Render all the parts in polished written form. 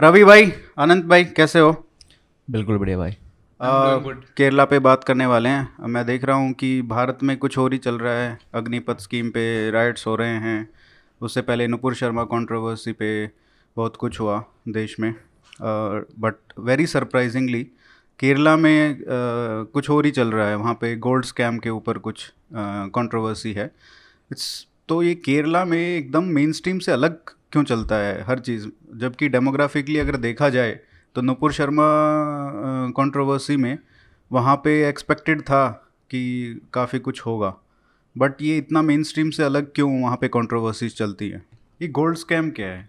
रवि भाई, अनंत भाई, कैसे हो? बिल्कुल बढ़िया भाई। केरला पे बात करने वाले हैं। मैं देख रहा हूँ कि भारत में कुछ और ही चल रहा है, अग्निपथ स्कीम पे राइट्स हो रहे हैं, उससे पहले नूपुर शर्मा कंट्रोवर्सी पे बहुत कुछ हुआ देश में, बट वेरी सरप्राइजिंगली केरला में कुछ और ही चल रहा है। वहाँ पे गोल्ड स्कैम के ऊपर कुछ कंट्रोवर्सी है। तो ये केरला में एकदम मेन स्ट्रीम से अलग क्यों चलता है हर चीज़, जबकि डेमोग्राफिकली अगर देखा जाए तो नूपुर शर्मा कंट्रोवर्सी में वहाँ पे एक्सपेक्टेड था कि काफ़ी कुछ होगा, बट ये इतना मेन स्ट्रीम से अलग क्यों वहाँ पे कंट्रोवर्सीज चलती है? ये गोल्ड स्कैम क्या है?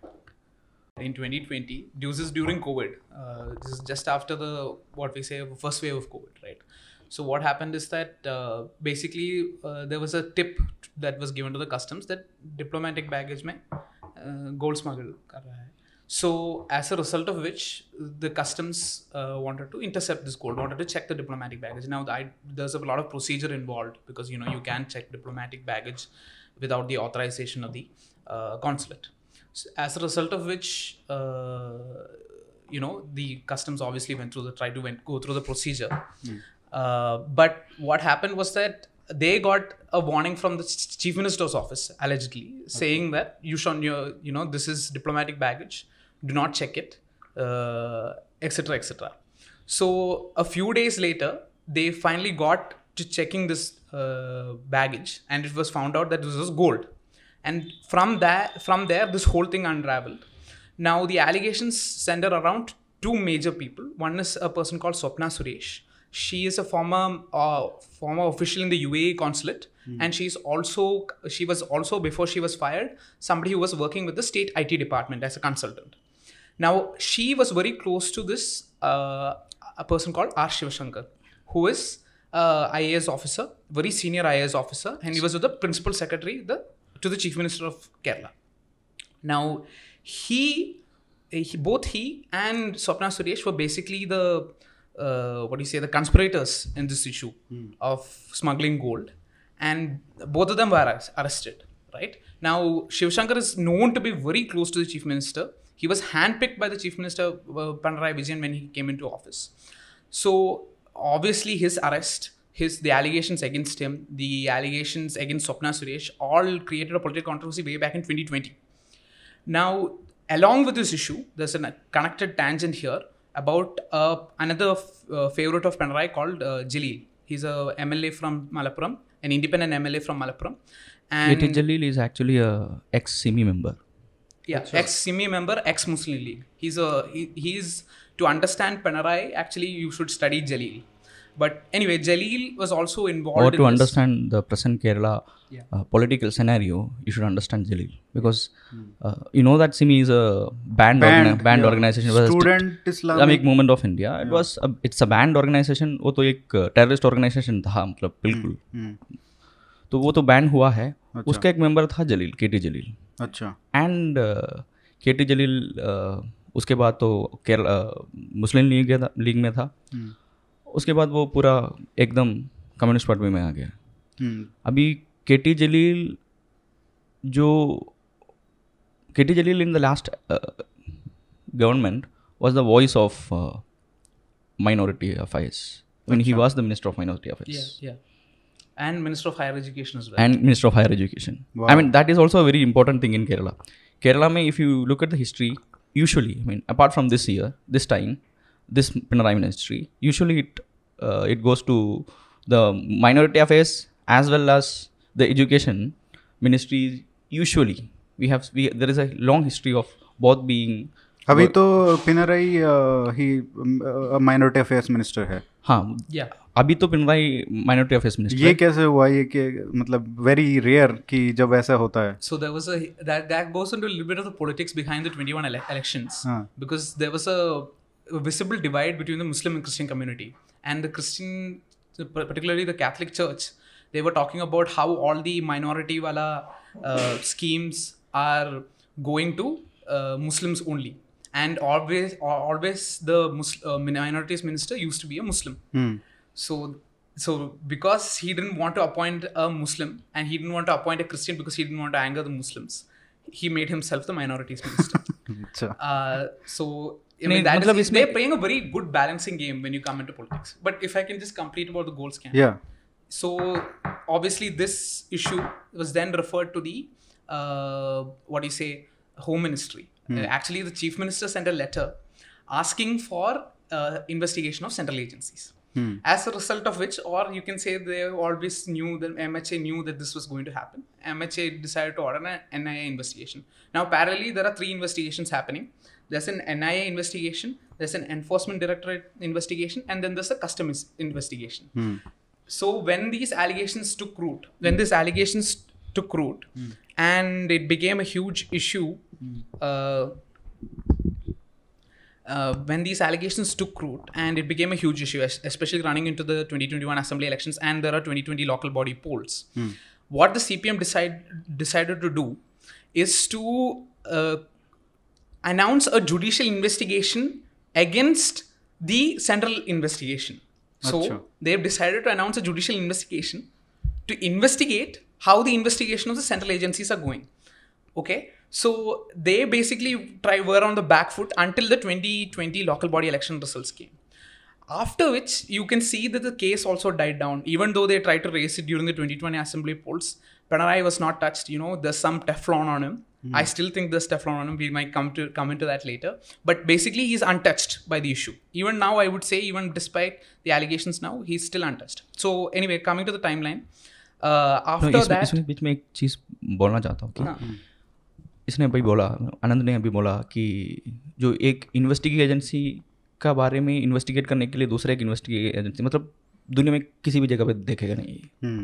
In 2020, this is during COVID. This is just after the what we say first wave of COVID, right? So what happened is that basically there was a tip that was given to the customs that diplomatic baggage mein gold smuggle kar raha hai. So as a result of which the customs wanted to intercept this gold, wanted to check the diplomatic baggage. Now there's a lot of procedure involved because you know you can check diplomatic baggage without the authorization of the consulate. As a result of which, you know, the customs obviously tried to go through the procedure. But what happened was that they got a warning from the chief minister's office, allegedly, saying that you know, this is diplomatic baggage. Do not check it, etc., etc. So a few days later, they finally got to checking this baggage, and it was found out that this was gold. And from there, this whole thing unraveled. Now the allegations center around two major people. One is a person called Swapna Suresh. She is a former official in the UAE consulate, and she was also before she was fired somebody who was working with the state IT department as a consultant. Now she was very close to this a person called R. Shiva Shankar, who is IAS officer, very senior IAS officer, and he was with the principal secretary to the Chief Minister of Kerala. Now, both he and Swapna Suresh were basically the conspirators in this issue of smuggling gold, and both of them were arrested. Right now, Shiv Shankar is known to be very close to the Chief Minister. He was handpicked by the Chief Minister Pinarayi Vijayan when he came into office. So obviously, his arrest, the allegations against him, the allegations against Swapna Suresh all created a political controversy way back in 2020. Now, along with this issue, there's a connected tangent here about another favorite of Pinarayi called Jaleel. He's a MLA from Malappuram, an independent MLA from Malappuram. And K.T. Jaleel is actually a ex-SIMI member. Yeah, ex-SIMI member, ex-Muslim League. He's to understand Pinarayi, actually you should study Jaleel. But anyway, Jaleel was also involved in this. Or to understand the present Kerala political scenario, you should understand Jaleel. Because you know that SIMI is a banned organization. It was Student Islamic Movement of India. Yeah. It's a banned organization. वो तो एक terrorist organization था, मतलब बिल्कुल। तो वो तो ban हुआ है। उसका एक member था Jaleel, K.T. Jaleel। अच्छा। And K.T. Jaleel उसके बाद तो केरला मुस्लिम लीग में था। उसके बाद वो पूरा एकदम कम्युनिस्ट पार्टी में आ गया। अभी K.T. Jaleel in the last government was the voice of minority affairs when he was the minister of minority affairs and minister of higher education as well I mean that is also a very important thing in Kerala में। If you look at the history, usually I mean apart from this year, this time, this Pinarayi ministry, usually it goes to the minority affairs as well as the education ministries. Usually there is a long history of both being. अभी तो Pinarayi ही minority affairs minister है। हाँ, अभी तो Pinarayi minority affairs minister। ये कैसे हुआ? ये कि मतलब very rare कि जब ऐसा होता है। So there was that goes into a little bit of the politics behind the 21 elections, because there was a visible divide between the Muslim and Christian community, and the Christian, particularly the Catholic Church, they were talking about how all the minority wala schemes are going to Muslims only, and always the minorities minister used to be a Muslim. So because he didn't want to appoint a Muslim and he didn't want to appoint a Christian because he didn't want to anger the Muslims, he made himself the minorities minister. So I mean, that is, they're playing a very good balancing game when you come into politics. But if I can just complete about the gold scam. Yeah. So obviously this issue was then referred to the, what do you say, Home Ministry. Actually, the Chief Minister sent a letter asking for investigation of central agencies. As a result of which, or you can say they always knew, that MHA knew that this was going to happen. MHA decided to order an NIA investigation. Now, parallelly, there are three investigations happening. There's an NIA investigation, there's an Enforcement Directorate investigation, and then there's a Customs investigation. So when these allegations took root, and it became a huge issue, especially running into the 2021 assembly elections, and there are 2020 local body polls. What the CPM decided to do is to announce a judicial investigation against the central investigation. So they've decided to announce a judicial investigation to investigate how the investigation of the central agencies are going. Okay. So they basically were on the back foot until the 2020 local body election results came. After which you can see that the case also died down. Even though they tried to raise it during the 2020 assembly polls, Pinarayi was not touched. You know, there's some Teflon on him. I still think there's Teflon on him. We might come into that later. But basically, he's untouched by the issue. Even now, I would say, even despite the allegations now, he's still untouched. So anyway, coming to the timeline. After that... इसने अभी बोला, आनंद ने अभी बोला कि जो एक investigation agency का बारे में इन्वेस्टिगेट करने के लिए दूसरे एक इन्वेस्टिगेशन एजेंसी, मतलब दुनिया में किसी भी जगह पे देखेगा नहीं,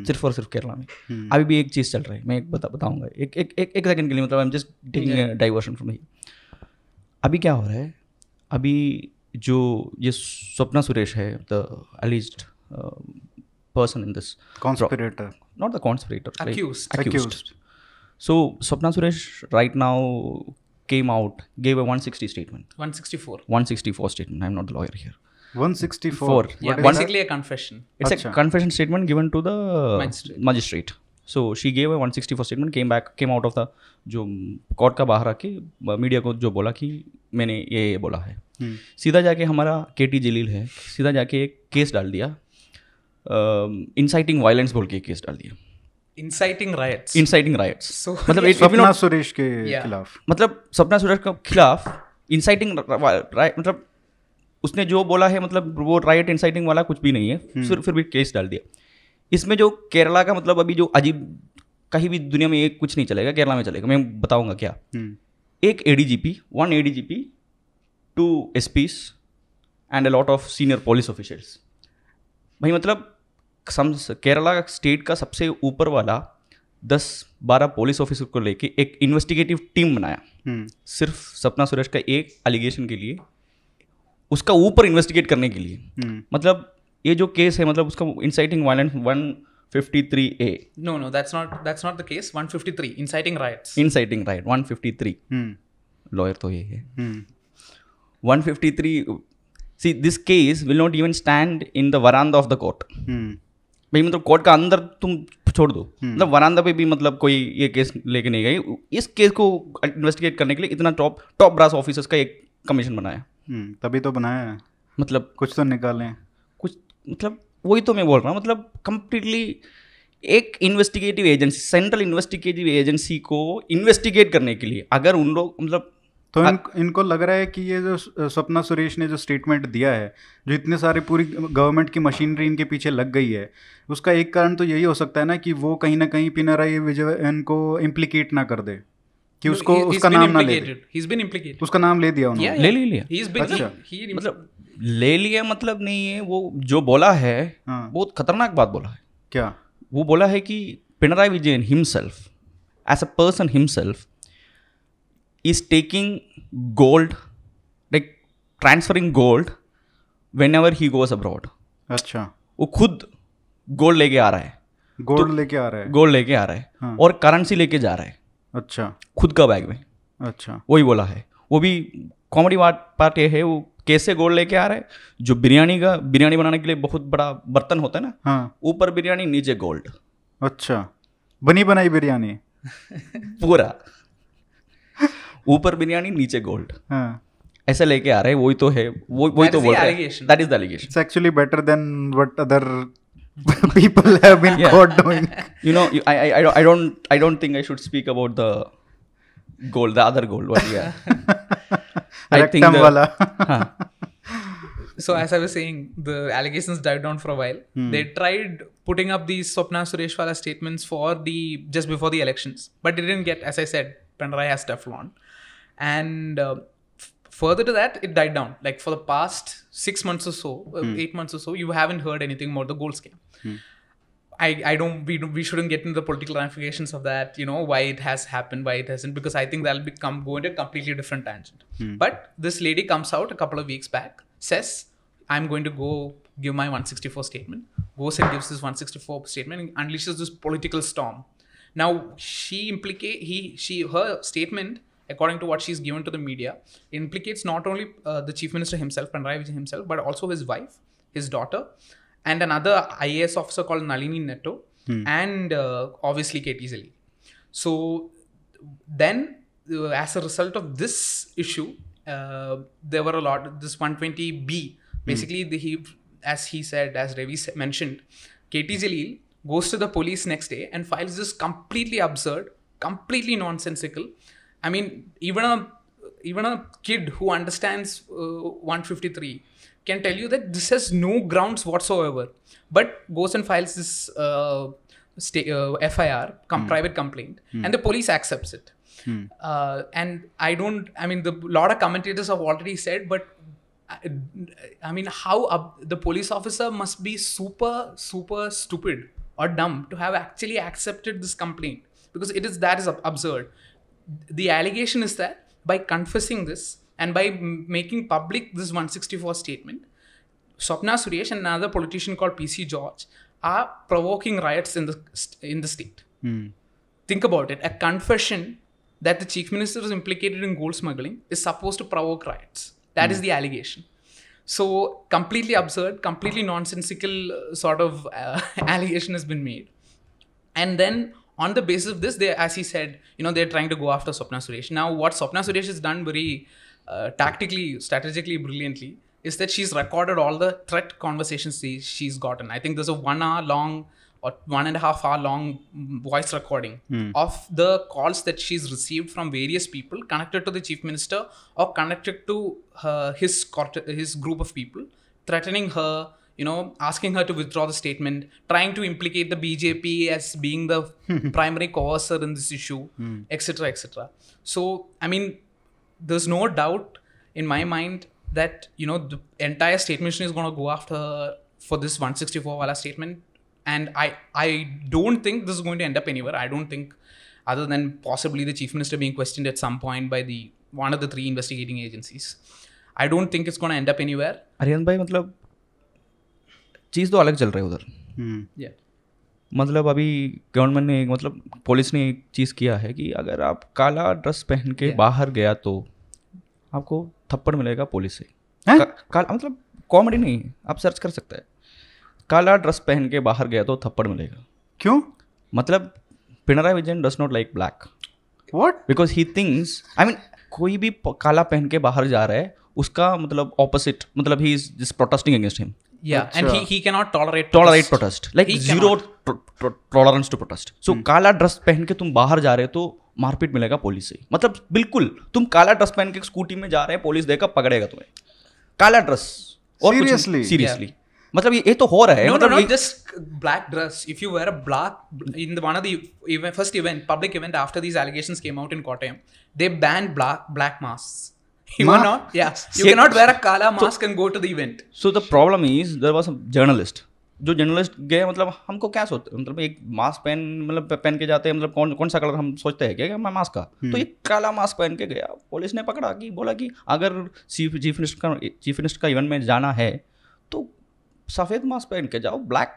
सिर्फ और सिर्फ केरला में. अभी भी एक चीज़ चल रही है, मैं एक बताऊंगा एक सेकंड के लिए, मतलब I am just taking diversion from here. अभी क्या हो रहा है, अभी जो ये स्वप्ना सुरेश है, the alleged person in this conspirator, not the conspirator, accused. So, Swapna Suresh right now came out, gave a 160 statement. 164. 164 statement. I'm not the lawyer here. 164? Yeah, basically a confession. It's a confession statement given to the magistrate. So, she gave a 164 statement, came out of the जो court का बाहर आके media को जो बोला कि मैंने ये बोला है. सीधा जाके हमारा K.T. जलील है, सीधा जाके एक केस डाल दिया, inciting violence बोल के केस डाल दिया. Inciting riots. So, मतलब सपना सुरेश के खिलाफ, मतलब सपना सुरेश के खिलाफ inciting riot, मतलब उसने जो बोला है, मतलब वो riot inciting वाला कुछ भी नहीं है, फिर भी केस डाल दिया. इसमें जो केरला का, मतलब अभी जो अजीब, कहीं भी दुनिया में ये कुछ नहीं चलेगा, केरला में चलेगा. मैं बताऊंगा क्या. एक ADGP, 2 SPs and a lot of senior police officials. भाई मतलब केरला स्टेट का सबसे ऊपर वाला 10-12 पुलिस ऑफिसर को लेके एक इन्वेस्टिगेटिव टीम बनाया, सिर्फ सपना सुरेश का एक एलिगेशन के लिए, उसका ऊपर इन्वेस्टिगेट करने के लिए. मतलब ये जो केस है, मतलब उसका inciting violence 153A. No that's not the case. 153 inciting right 153. Lawyer तो ये है. 153. See this case will not even stand in the veranda of the court. भाई मतलब कोर्ट का अंदर तुम छोड़ दो, मतलब वरांदा पे भी मतलब कोई ये केस लेके नहीं गई. इस केस को इन्वेस्टिगेट करने के लिए इतना टॉप ब्रास ऑफिसर्स का एक कमीशन बनाया. तभी तो बनाया है, मतलब कुछ तो निकालें कुछ, मतलब वही तो मैं बोल रहा हूँ. मतलब कम्प्लीटली एक investigative agency, central investigative agency को इन्वेस्टिगेट करने के लिए, अगर उन लोग मतलब तो इनको लग रहा है कि ये जो स्वप्ना सुरेश ने जो स्टेटमेंट दिया है, जो इतने सारे पूरी गवर्नमेंट की मशीनरी इनके पीछे लग गई है, उसका एक कारण तो यही हो सकता है ना कि वो कहीं ना कहीं पिनराई विजयन को इम्प्लीकेट ना कर दे, कि उसको उसका नाम ना ले दे. उसका नाम ले दिया उन्होंने, ले लिया. अच्छा, मतलब ले लिया मतलब नहीं है, वो जो बोला है बहुत खतरनाक बात बोला है. क्या वो बोला है कि Pinarayi Vijayan himself as a person himself is taking gold, like transferring gold whenever he goes abroad. अच्छा, वो खुद गोल्ड लेके आ रहा है, हाँ. और करेंसी लेके जा रहा है. अच्छा, खुद का बैग में. अच्छा, वही बोला है. वो भी कॉमेडी पार्ट ये है, वो कैसे गोल्ड लेके आ रहा है, जो बिरयानी बनाने के लिए बहुत बड़ा बर्तन होता है ना, हाँ, ऊपर बिरयानी नीचे गोल्ड. अच्छा, बनी बनाई बिरयानी पूरा ऊपर बिरयानी नीचे गोल्ड, ऐसा लेके आ रहे हैं, वही तो है, वही तो बोल रहे हैं, that is the allegation. It's actually better than what other people have been caught doing. You know, I don't think I should speak about the gold, the other gold one. Yeah. I think the So as I was saying, the allegations died down for a while. They tried putting up these Swapna Sureshwala statements for the just before the elections, but they didn't get. As I said, Pinarayi has Teflon, and further to that, it died down. Like for the past 6 months or so, 8 months or so, you haven't heard anything about the gold scam. We shouldn't get into the political ramifications of that. You know, why it has happened, why it hasn't, because I think that'll go into a completely different tangent. But this lady comes out a couple of weeks back, says, I'm going to go give my 164 statement. Goes and gives his 164 statement and unleashes this political storm. Now her statement, according to what she's given to the media, implicates not only the chief minister himself, Pinarayi Vijayan himself, but also his wife, his daughter, and another IAS officer called Nalini Netto, and obviously K.T. Jaleel. So then, as a result of this issue, there were a lot. This 120B. Basically, as Ravi mentioned, K.T. Jaleel goes to the police next day and files this completely absurd, completely nonsensical. I mean, even a kid who understands 153 can tell you that this has no grounds whatsoever. But goes and files this FIR, private complaint, and the police accepts it. The lot of commentators have already said, but the police officer must be super, super stupid or dumb to have actually accepted this complaint, because that is absurd. The allegation is that by confessing this and by making public this 164 statement, Swapna Suresh and another politician called PC George are provoking riots in the state. Think about it. A confession that the chief minister is implicated in gold smuggling is supposed to provoke riots. That is the allegation. So completely absurd, completely nonsensical sort of allegation has been made. And then on the basis of this, as he said, you know, they're trying to go after Swapna Suresh. Now what Swapna Suresh has done very tactically, strategically, brilliantly, is that she's recorded all the threat conversations she's gotten. I think there's a 1 hour long or 1.5 hour long voice recording of the calls that she's received from various people connected to the chief minister or connected to his group of people, threatening her, you know, asking her to withdraw the statement, trying to implicate the BJP as being the primary coercer in this issue, etc., etc. So, I mean, there's no doubt in my mind that, you know, the entire state mission is going to go after her for this 164-wala statement. And I don't think this is going to end up anywhere. I don't think, other than possibly the chief minister being questioned at some point by one of the three investigating agencies, I don't think it's going to end up anywhere. Aryan bhai, मतलब चीज तो अलग चल रही है उधर. Yeah. मतलब अभी गवर्नमेंट ने पुलिस ने एक चीज किया है कि अगर आप काला ड्रेस पहन के बाहर गया तो आपको थप्पड़ मिलेगा पुलिस से. मतलब कॉमेडी नहीं, आप सर्च कर सकते हैं, काला ड्रेस पहन के बाहर गया तो थप्पड़ मिलेगा. क्यों? मतलब Pinarayi Vijayan does not like black. What? Because he thinks, I mean, कोई भी काला पहन के बाहर जा रहा है उसका मतलब ऑपोजिट, मतलब he is just protesting against him. Yeah, and he cannot tolerate protest. Like zero tolerance to protest. So काला ड्रेस पहन के तुम बाहर जा रहे हो तो मारपीट मिलेगा पुलिस से. मतलब बिल्कुल, तुम काला ड्रेस पहन के स्कूटी में जा रहे हैं, पुलिस देखकर पकड़ेगा तुम्हें. काला ड्रेस. Seriously. मतलब ये तो हो रहा है. No, just black dress. If you wear a black in one of the public event after these allegations came out in Kottayam, they banned black masks. You cannot wear a kala mask and go to the event. So the problem is there was a journalist. जो journalist गए, मतलब हमको क्या सोचते, मतलब एक mask पहन के जाते हैं, मतलब कौन सा कलर हम सोचते हैं क्या मास्क का? तो ये काला मास्क पहन के गया, पुलिस ने पकड़ा, कि बोला कि अगर चीफ मिनिस्टर का इवेंट में जाना है तो सफेद मास्क पहन के जाओ, ब्लैक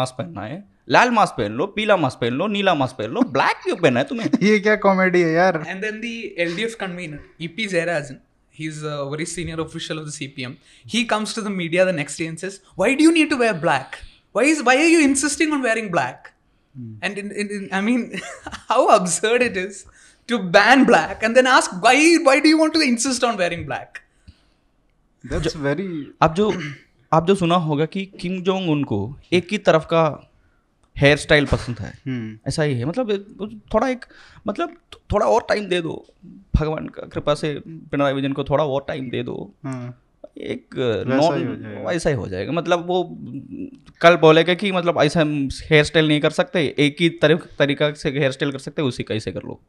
मास्क पहनना है, लाल मास्क पहन लो, पीला मास्क पहन लो, नीला मास्क पहन लो, ब्लैक क्यों पहना है तुम्हें? ये क्या कॉमेडी है यार. And then the LDF convener EP Jayarajan, he is a very senior official of the CPM, he comes to the media the next day and says, why do you need to wear black, why are you insisting on wearing black? And I mean how absurd it is to ban black and then ask why do you want to insist on wearing black? That's very. आप जो सुना होगा कि Kim Jong Un को एक ही तरफ का hair style पसंद है. ऐसा ही है, मतलब थोड़ा और टाइम दे दो, भगवान का कृपा से पिनराई विजयन को थोड़ा और टाइम दे दो, एक नॉन ऐसा ही हो जाएगा. मतलब वो कल बोलेगा कि मतलब ऐसा हम हेयर स्टाइल नहीं कर सकते, एक ही तरीका से हेयर स्टाइल कर सकते, उसी कैसे कर लो,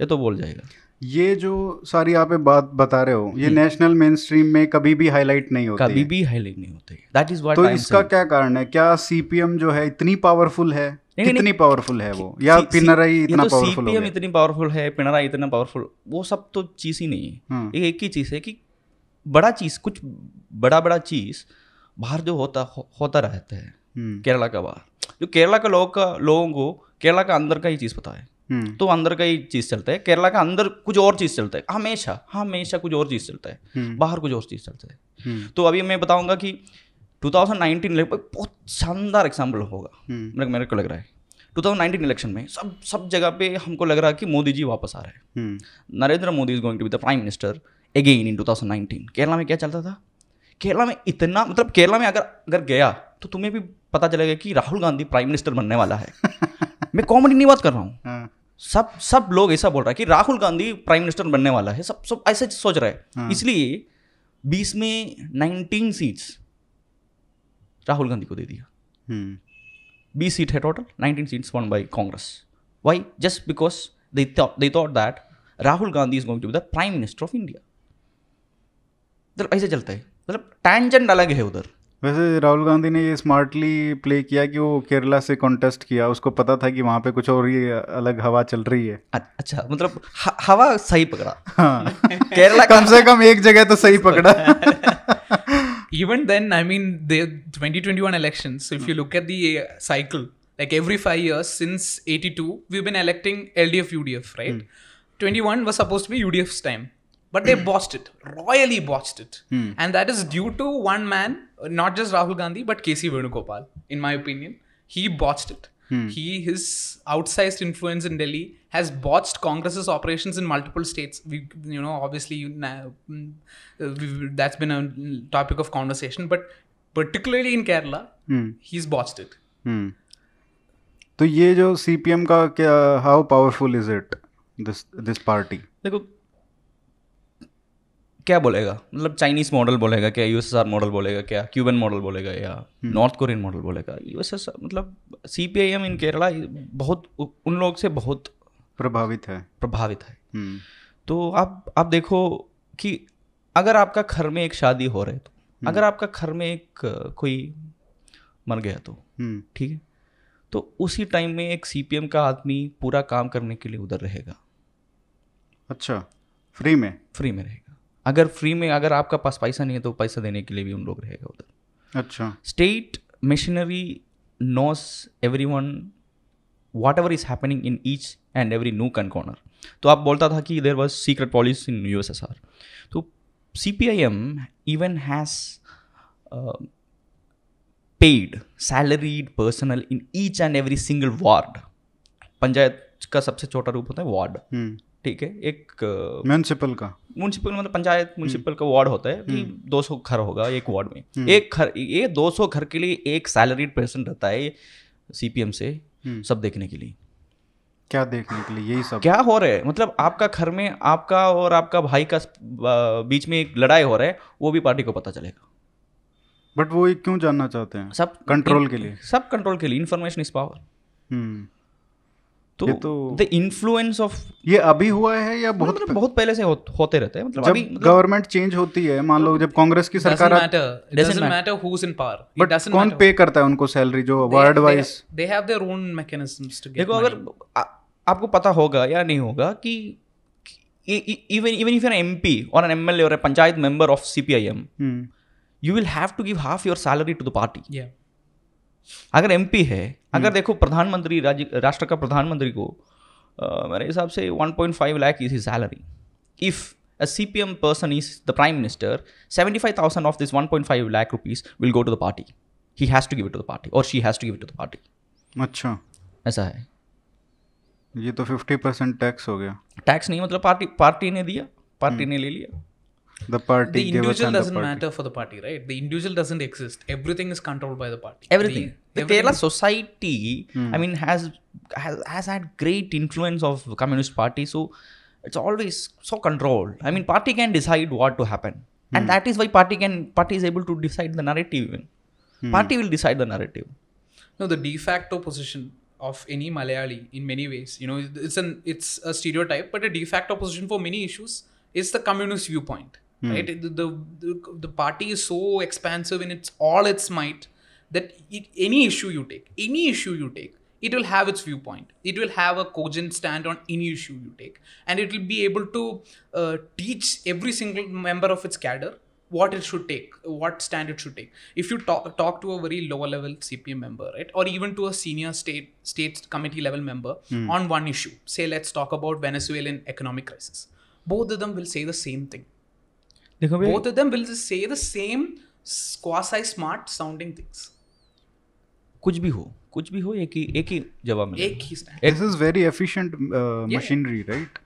ये तो बोल जाएगा. ये जो सारी आप बात बता रहे हो, ये नेशनल मेन स्ट्रीम में कभी भी हाईलाइट नहीं होती, कभी भी हाईलाइट नहीं होती. That is what. तो इसका क्या कारण है? क्या सीपीएम जो है इतनी पावरफुल है? कितनी पावरफुल है वो? या पिनराई इतना पावरफुल है? सीपीएम इतनी पावरफुल है, पिनराई इतना पावरफुल, वो सब तो चीज ही नहीं है. एक ही चीज है कि बड़ा चीज, कुछ बड़ा चीज बाहर जो होता रहता है. केरला का बाहर जो केरला का लोगों को केरला का अंदर का ही चीज पता है, तो अंदर का ही चीज चलता है. केरला का अंदर कुछ और चीज चलता है, हमेशा कुछ और चीज चलता है, बाहर कुछ और चीज चलता है. तो अभी मैं बताऊंगा कि 2019 बहुत शानदार एग्जाम्पल होगा, मेरे को लग रहा है. 2019 इलेक्शन में सब जगह पे हमको लग रहा है कि मोदी जी वापस आ रहे हैं, Narendra Modi is going to be the prime minister again in 2019. Kerala में क्या चलता था? केरला में इतना, मतलब केरला में अगर गया तो तुम्हें भी पता चलेगा कि राहुल गांधी प्राइम मिनिस्टर बनने वाला है. मैं कॉमेडी नहीं बात कर रहा हूँ. सब लोग ऐसा बोल रहा है कि राहुल गांधी प्राइम मिनिस्टर बनने वाला है, सब ऐसे सोच रहा है. इसलिए 20 में 19 सीट्स राहुल गांधी को दे दिया. 20 सीट है total, 19 seats won by Congress. Why? Just because they thought that Rahul Gandhi is going to be the prime minister of India. मतलब ऐसे चलता है, मतलब टैंजेंट अलग है उधर. वैसे राहुल गांधी ने ये स्मार्टली प्ले किया कि वो केरला से कॉन्टेस्ट किया, उसको पता था कि वहाँ पे कुछ और ही अलग हवा चल रही है. अच्छा, मतलब हवा सही पकड़ा. हाँ. केरला कम से कम एक जगह तो सही पकड़ा. Even then, I mean, the 2021 elections, so if you look at the cycle, like every 5 years since 82, we've been electing LDF, UDF, right? 21 was supposed to be UDF's time, but they botched it, royally botched it. And that is due to one man, not just Rahul Gandhi, but K.C. Venugopal, in my opinion. He botched it. His outsized influence in Delhi has botched Congress's operations in multiple states. That's been a topic of conversation, but particularly in Kerala, he's botched it. तो ये जो CPM का क्या, how powerful is it, this party? देखो क्या बोलेगा, मतलब Chinese model बोलेगा क्या, यूएसएसआर मॉडल बोलेगा क्या, क्यूबन मॉडल बोलेगा या नॉर्थ कोरियन मॉडल बोलेगा. यूएसएसआर मतलब सीपीआईएम इन केरला बहुत उन लोग से बहुत प्रभावित है. तो आप देखो कि अगर आपका घर में एक शादी हो रही है, तो अगर आपका घर में एक कोई मर गया तो ठीक है, तो उसी टाइम में एक सीपीएम का आदमी पूरा काम करने के लिए उधर रहेगा. अच्छा, फ्री में रहेगा. अगर फ्री में अगर आपका पास पैसा नहीं है तो पैसा देने के लिए भी उन लोग रहेगा उधर. अच्छा, state machinery knows everyone whatever is happening in each and every nook and corner. तो आप बोलता था कि there was secret policy in USSR. तो CPIM even has paid salaried personnel in each and every single ward. Panchayat का सबसे छोटा रूप होता है वार्ड, ठीक है, एक म्युनिसिपल मतलब पंचायत म्युनिसिपल का वार्ड होता है कि 200 घर होगा एक वार्ड में. एक घर, ये 200 घर के लिए एक सैलरीड पर्सन रहता है सीपीएम से सब देखने के लिए. क्या देखने के लिए? यही सब क्या हो रहा है, मतलब आपका घर में आपका और आपका भाई का बीच में एक लड़ाई हो रहा है, वो भी पार्टी को पता चलेगा. बट वो क्यों जानना चाहते हैं? सब कंट्रोल के लिए इंफॉर्मेशन इज पावर. तो the influence of ये अभी हुआ है या बहुत पहले से होते रहते हैं? मतलब गवर्नमेंट चेंज होती है, मान लो जब कांग्रेस की सरकार doesn't matter who's in power. But कौन पे करता है उनको सैलरी? जो ward wise they have their own mechanisms to get. देखो money. अगर आपको पता होगा या नहीं होगा कि even if you're an MP or an MLA or a panchayat member of CPIM, you will have to give half your salary to the party. Yeah. अगर एमपी है, अगर देखो प्रधानमंत्री, राष्ट्र का प्रधानमंत्री को मेरे हिसाब से 1.5 lakh is his salary. If a CPM person is the prime minister, 75,000 of this 1.5 lakh rupees will go to the party. He has to give it to the party और she has to give it to the party. अच्छा, ऐसा है. ये तो 50% tax हो गया। Tax नहीं मतलब पार्टी ने दिया, पार्टी ने ले लिया। The party, the individual doesn't matter for the party, right? The individual doesn't exist. Everything is controlled by the party. Everything. The Kerala society, I mean, has had great influence of communist party. So it's always so controlled. I mean, party can decide what to happen, and that is why party is able to decide the narrative. Even party will decide the narrative. No, the de facto position of any Malayali in many ways, you know, it's a stereotype, but a de facto position for many issues is the communist viewpoint. Right, the party is so expansive in all its might that any issue you take, it will have its viewpoint. It will have a cogent stand on any issue you take, and it will be able to teach every single member of its cadre what it should take, what stand it should take. If you talk to a very lower level CPM member, right, or even to a senior state committee level member on one issue, say let's talk about Venezuelan economic crisis, both of them will say the same thing. देखो both of them will just say the same quasi smart sounding things. कुछ भी हो एक ही जवाब मिलेगा, एक ही stand. This is very efficient machinery, right?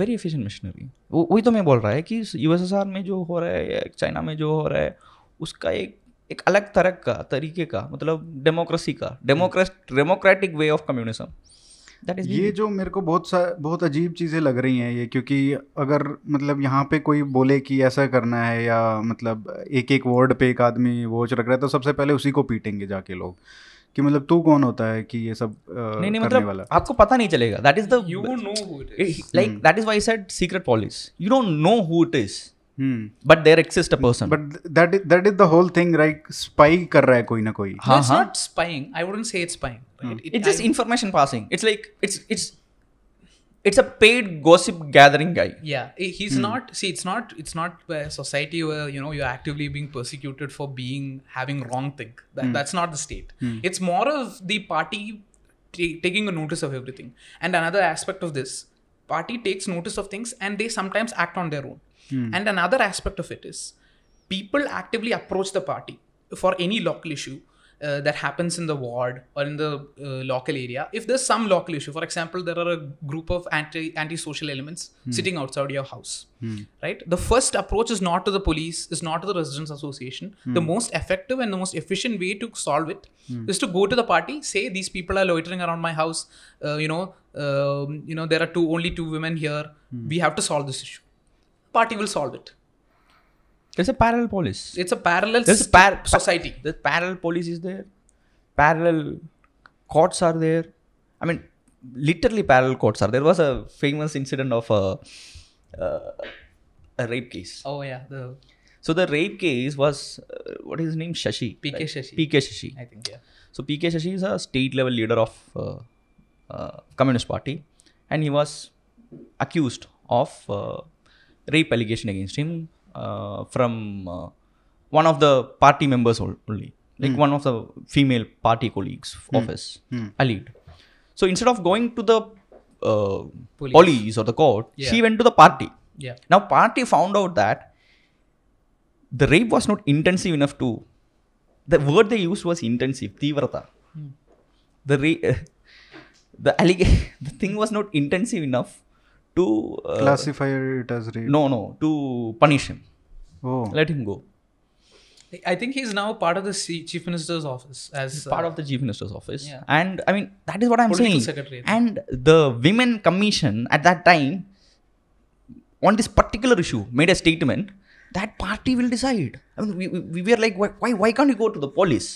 Very efficient machinery. वही तो मैं बोल रहा है कि यूएसएसआर में जो हो रहा है, चाइना में जो हो रहा है, उसका एक अलग तरह का तरीके का मतलब डेमोक्रेसी का डेमोक्रेटिक वे ऑफ कम्युनिज्म. ये जो मेरे को बहुत अजीब चीज़ें लग रही हैं ये, क्योंकि अगर मतलब यहाँ पे कोई बोले कि ऐसा करना है या मतलब एक वर्ड पे एक आदमी वोच रख रहा है तो सबसे पहले उसी को पीटेंगे जाके लोग कि मतलब तू कौन होता है कि ये सब नहीं मतलब वाला. आपको पता नहीं चलेगा. That is the you know who it is, like that is why I said secret polish. You don't know who it is but there exists a person, but that is the whole thing, right? Spy kar raha hai koi na koi. It's not spying. I wouldn't say it's spying, right? It's just information passing. It's like it's a paid gossip gathering guy. Yeah, he's not, see, it's not a society where, you know, you're actively being persecuted for having wrong thing. That's not the state. It's more of the party taking a notice of everything. And another aspect of this, party takes notice of things and they sometimes act on their own. And another aspect of it is people actively approach the party for any local issue that happens in the ward or in the local area. If there's some local issue, for example, there are a group of anti-social elements sitting outside your house, right? The first approach is not to the police, is not to the residents association. The most effective and the most efficient way to solve it is to go to the party, say these people are loitering around my house, there are only two women here, we have to solve this issue. Party will solve it. There's a parallel police. It's a parallel society. The parallel police is there. Parallel courts are there. I mean, literally parallel courts are there. There was a famous incident of a rape case. Oh yeah. So the rape case was what is his name? Shashi. P.K. Right? Shashi. P.K. Shashi. I think, yeah. So P.K. Shashi is a state level leader of Communist Party, and he was accused of rape allegation against him from one of the party members only, like one of the female party colleagues of his allied. So instead of going to the police or the court, she went to the party. Now party found out that the rape was not intensive enough to, the word they used was intensive, Tivrata. The thing was not intensive enough to classify it as rape. No, to punish him. Oh. Let him go. I think he's now part of the chief minister's office. As part of the chief minister's office. Yeah. And I mean, that is what I'm saying. Secretary. And the women commission at that time, on this particular issue, made a statement that party will decide. I mean, we were like, why can't you go to the police?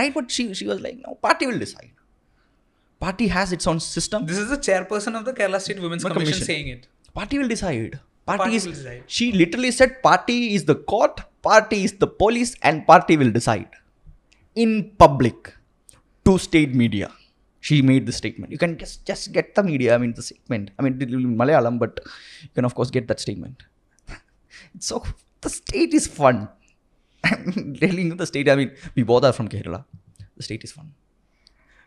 Right? But she was like, no, party will decide. Party has its own system. This is the chairperson of the Kerala State Women's Commission saying it. Party will decide. Party will decide. She literally said party is the court, party is the police, and party will decide. In public, to state media. She made the statement. You can just get the media, I mean the statement. I mean Malayalam, but you can of course get that statement. So the state is fun. I'm telling you, the state, I mean, we both are from Kerala. The state is fun.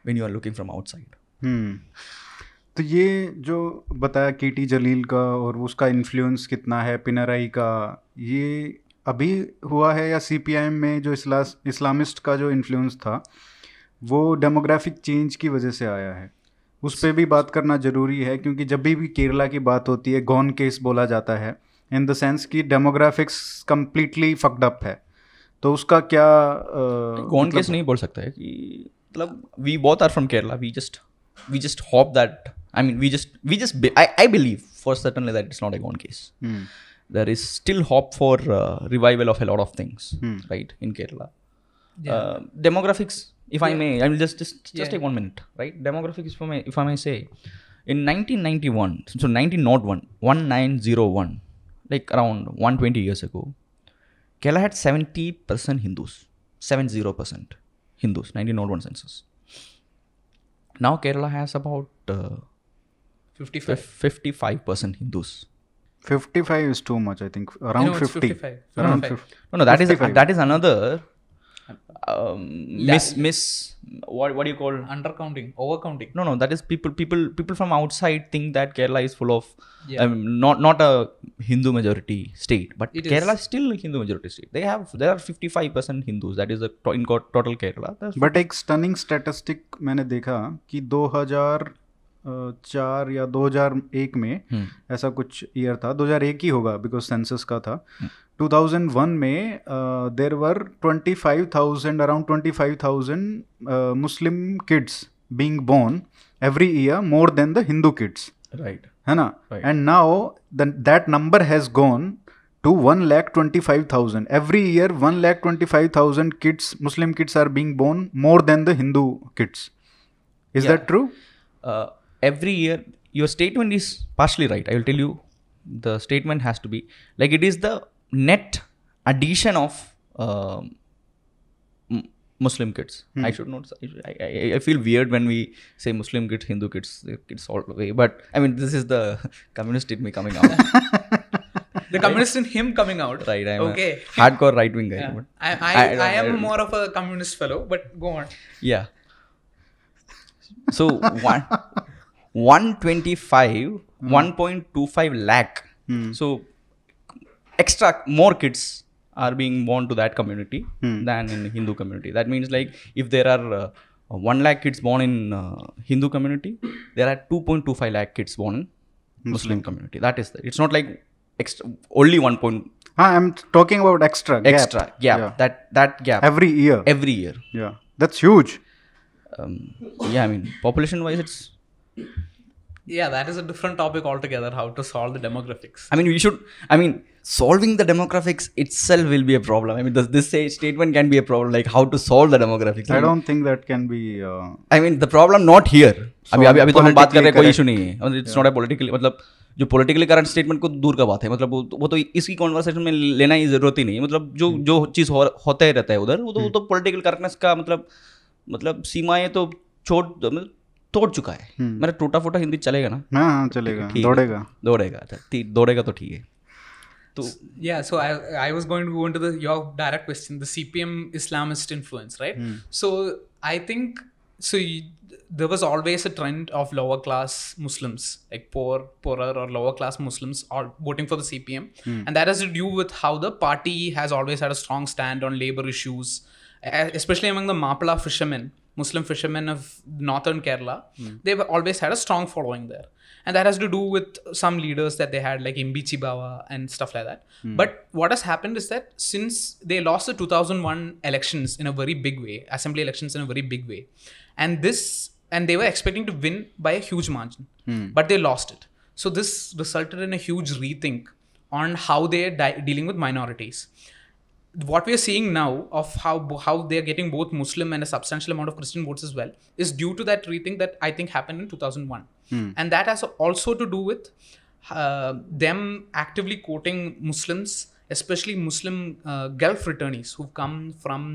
When you are looking from outside. तो ये जो बताया केटी जलील का और उसका influence कितना है पिनाराई का, ये अभी हुआ है या सीपीआईएम में जो इस्लामिस्ट का जो इन्फ्लुएंस था वो डेमोग्राफिक चेंज की वजह से आया है? उस पर भी बात करना ज़रूरी है, क्योंकि जब भी केरला की बात होती है गॉन केस बोला जाता है, इन द सेंस कि डेमोग्राफिक्स कम्प्लीटली फक्ड अप है। तो उसका क्या गॉन केस नहीं बोल सकता है कि मतलब we both are from Kerala, we just hope that I mean, I believe for certainly that it's not a gone case. Hmm. There is still hope for revival of a lot of things, right, in Kerala. Yeah. Demographics, if I may, I will just take 1 minute, right? Demographics, if I may say, in 1991, so 1901, like around 120 years ago, Kerala had 70% Hindus, 70% Hindus, 1901 census. Now Kerala has about 55% Hindus. 55 is too much, I think. Around 50. 55. Around 50. No, that 55. That is another what do you call? Undercounting, overcounting. No, that is people from outside think that Kerala is full of not a Hindu majority state, but Kerala is still a Hindu majority state. There are 55% Hindus. That is the total Kerala. But एक stunning statistic मैंने देखा कि 2004 या 2001 में ऐसा कुछ year था, 2001 ही होगा बिकॉज सेंसस का था, 2001 में there were 25,000 around 25,000 Muslim kids being born every year more than the Hindu kids, right, है ना? And now that number has gone to 125,000 every year. 125,000 kids, Muslim kids are being born more than the Hindu kids. Is that true? Every year, your statement is partially right. I will tell you, the statement has to be like it is the net addition of Muslim kids. I should not. I feel weird when we say Muslim kids, Hindu kids all the way. But I mean, this is the communist in me coming out. The communist in him coming out. Right. I'm okay. A hardcore right wing guy. Yeah. But I am more of a communist fellow. But go on. Yeah. So 1.25 lakh. So extra more kids are being born to that community than in Hindu community. That means like if there are 1 lakh kids born in Hindu community, there are 2.25 lakh kids born in Muslim community. That is it's not like extra, only 1. I'm talking about extra gap. Yeah. That gap every year. Yeah, that's huge. I mean, population wise, it's that is a different topic altogether, how to solve the demographics. I mean, solving the demographics itself will be a problem. I mean, this statement can be a problem, like how to solve the demographics. I don't think that can be I mean, the problem not here. अभी तो हम बात कर रहे हैं, कोई issue नहीं है. It's not a political, मतलब जो politically current statement को दूर का बात है, मतलब वो तो इसकी कॉन्वर्सेशन में लेना ही जरूरत ही नहीं है. मतलब जो चीज होता ही रहता है उधर, वो तो पोलिटिकल करेक्टनेस का मतलब सीमाएं तो तोड़ चुका है. मेरा टूटा फूटा हिंदी चलेगा ना? हाँ, चलेगा. दौड़ेगा तो ठीक है. तो so I was going to go into your direct question, the CPM Islamist influence, right? So I think there was always a trend of lower class Muslims, like poorer or lower class Muslims, all voting for the CPM, and that has to do with how the party has always had a strong stand on labor issues, especially among the Mappala fishermen, Muslim fishermen of northern Kerala. They've always had a strong following there, and that has to do with some leaders that they had, like Imbichi Bawa and stuff like that. But what has happened is that since they lost the 2001 elections in a very big way, assembly elections in a very big way, and they were expecting to win by a huge margin, but they lost it. So this resulted in a huge rethink on how they are dealing with minorities. What we are seeing now of how they are getting both Muslim and a substantial amount of Christian votes as well is due to that rethink that I think happened in 2001, and that has also to do with them actively quoting Muslims, especially Muslim Gulf returnees who've come from,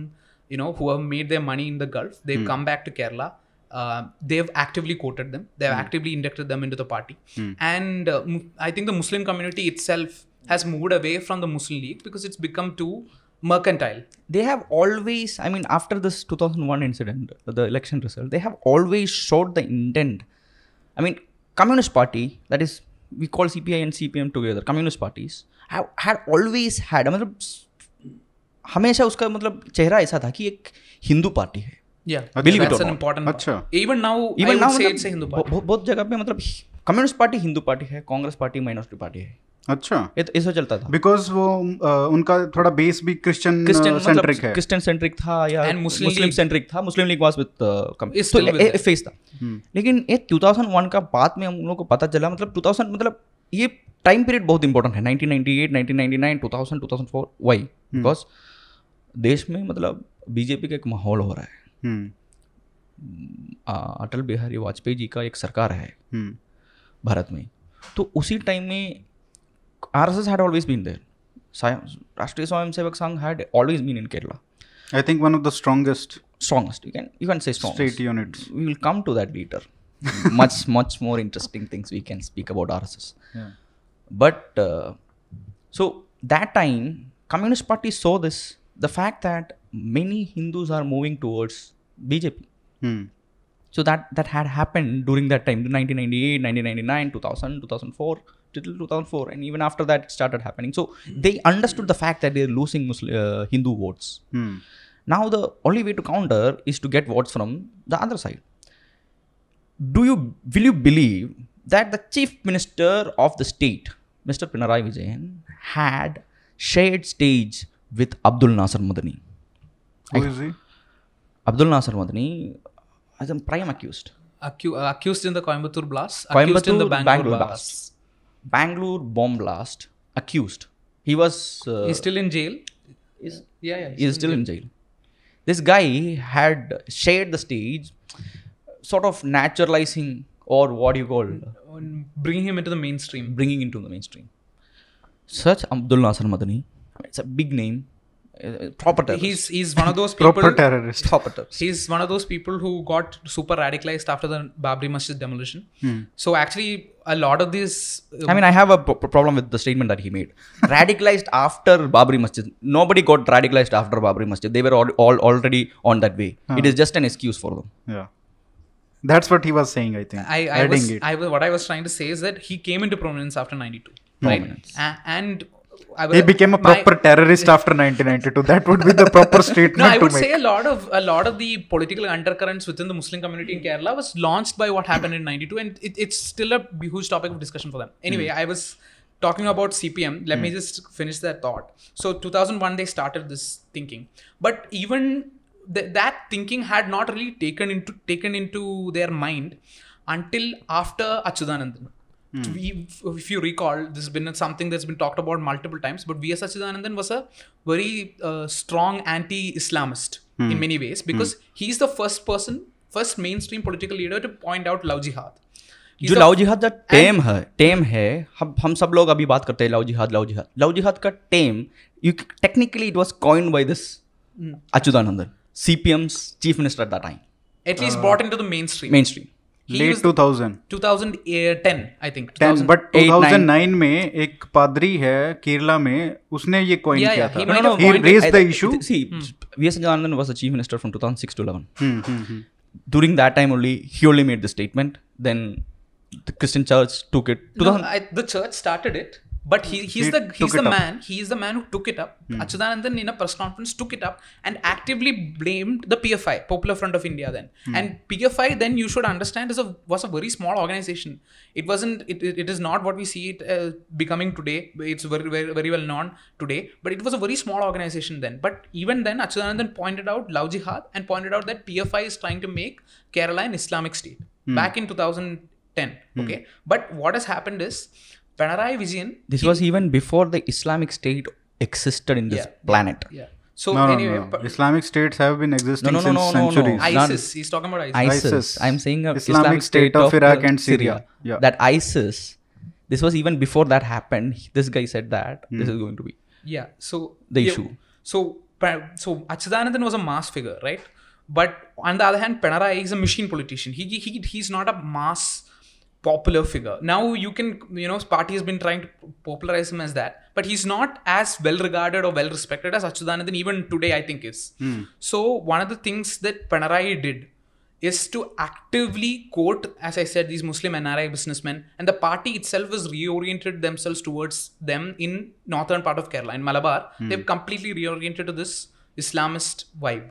who have made their money in the Gulf. They've come back to Kerala. They've actively quoted them. They've actively inducted them into the party, and I think the Muslim community itself has moved away from the Muslim League because it's become too mercantile. They have always, I mean, after this 2001 incident, the election result, they have always showed the intent. I mean, Communist Party, that is, we call CPI and CPM together, Communist parties have always had, मतलब हमेशा उसका मतलब चेहरा ऐसा था कि एक Hindu party है. बहुत जगह पे मतलब कम्युनिस्ट पार्टी हिंदू पार्टी है, कांग्रेस पार्टी माइनॉरिटी पार्टी है. अच्छा, ऐसा चलता था बिकॉज वो उनका थोड़ा बेस भी क्रिश्चियन सेंट्रिक है, क्रिश्चियन सेंट्रिक था या मुस्लिम सेंट्रिक था. Muslim League was with face था. लेकिन ये 2001 का बाद में हम लोग को पता चला, मतलब 2000 मतलब ये टाइम पीरियड बहुत इंपॉर्टेंट है. 1998, 1999, 2000, 2004. वाई? बिकॉज देश में मतलब बीजेपी का एक माहौल हो रहा है. अटल बिहारी वाजपेयी जी का एक सरकार है भारत में. तो उसी टाइम में RSS had always been there. Rashtriya Swayamsevak Sangh had always been in Kerala. I think one of the strongest. You can say strongest. State units. We will come to that later. much more interesting things we can speak about RSS. Yeah. But so that time, Communist Party saw this, the fact that many Hindus are moving towards BJP. So that had happened during that time, 1998, 1999, 2000, 2004. Till 2004, and even after that it started happening. So they understood the fact that they are losing Muslim, Hindu votes. Now the only way to counter is to get votes from the other side. Will you believe that the chief minister of the state, Mr. Pinarayi Vijayan, had shared stage with Abdul Nasir Madani? Who is he? Abdul Nasir Madani as a prime accused. Accused in the Coimbatore blast. Accused in the Bangalore blast. Bangalore bomb blast accused. He was he's still in jail. He's still in jail. This guy had shared the stage, sort of naturalizing or what do you call, bringing him into the mainstream. Such Abdul Nasir Madani. It's a big name. Proper terrorist. He's one of those people. Proper terrorist. He's one of those people who got super radicalized after the Babri Masjid demolition. So actually, a lot of these. I mean, I have a problem with the statement that he made. Radicalized after Babri Masjid. Nobody got radicalized after Babri Masjid. They were all already on that way. It is just an excuse for them. Yeah. That's what he was saying. I think. What I was trying to say is that he came into prominence after 92. Prominence. Right? And. He became a proper terrorist after 1992. That would be the proper statement. No, I would say a lot of the political undercurrents within the Muslim community in Kerala was launched by what happened in 92, and it's still a huge topic of discussion for them. Anyway, I was talking about CPM. Let me just finish that thought. So 2001 they started this thinking, but even that thinking had not really taken into their mind until after Achuthanandan. If you recall, this has been something that's been talked about multiple times, but V.S. Achuthanandan was a very strong anti-Islamist in many ways, because he's the first mainstream political leader to point out love jihad. जो love जिहाद का टेम है हम सब लोग अभी बात करते हैं लव जिहाद का term. Technically it was coined by this Achuthanandan, CPM's chief minister at that time. At least brought into the mainstream. Late 2000. 2010, I think. 2000. But 2009 में एक पादरी है केरला में, उसने ये coin किया था. He raised the issue. See, V.S. Achuthanandan was the chief minister from 2006 to 11. During that time only, he only made the statement. Then the Christian church took it. The church started it. But he's the man who took it up. Achuthanandan in a press conference took it up and actively blamed the PFI, Popular Front of India then. And PFI then, you should understand, was a very small organization. It is not what we see it becoming today. It's very, very, very well known today. But it was a very small organization then. But even then, Achuthanandan pointed out Love Jihad and pointed out that PFI is trying to make Kerala an Islamic state back in 2010. Okay. But what has happened is, Pinarayi Vijayan. This was even before the Islamic State existed in this planet. Yeah. So anyway, Islamic states have been existing since centuries. ISIS. He's talking about ISIS. I'm saying Islamic State of Iraq and Syria. Yeah. That ISIS. This was even before that happened. This guy said that this is going to be. Yeah. So the issue. So Achuthanandan was a mass figure, right? But on the other hand, Pinarayi is a machine politician. He's not a mass popular figure. Now his party has been trying to popularize him as that, but he's not as well regarded or well respected as Achuthanandan even today I think is. So one of the things that Pinarayi did is to actively quote, as I said, these Muslim NRI businessmen, and the party itself has reoriented themselves towards them in northern part of Kerala, in Malabar. They've completely reoriented to this Islamist vibe.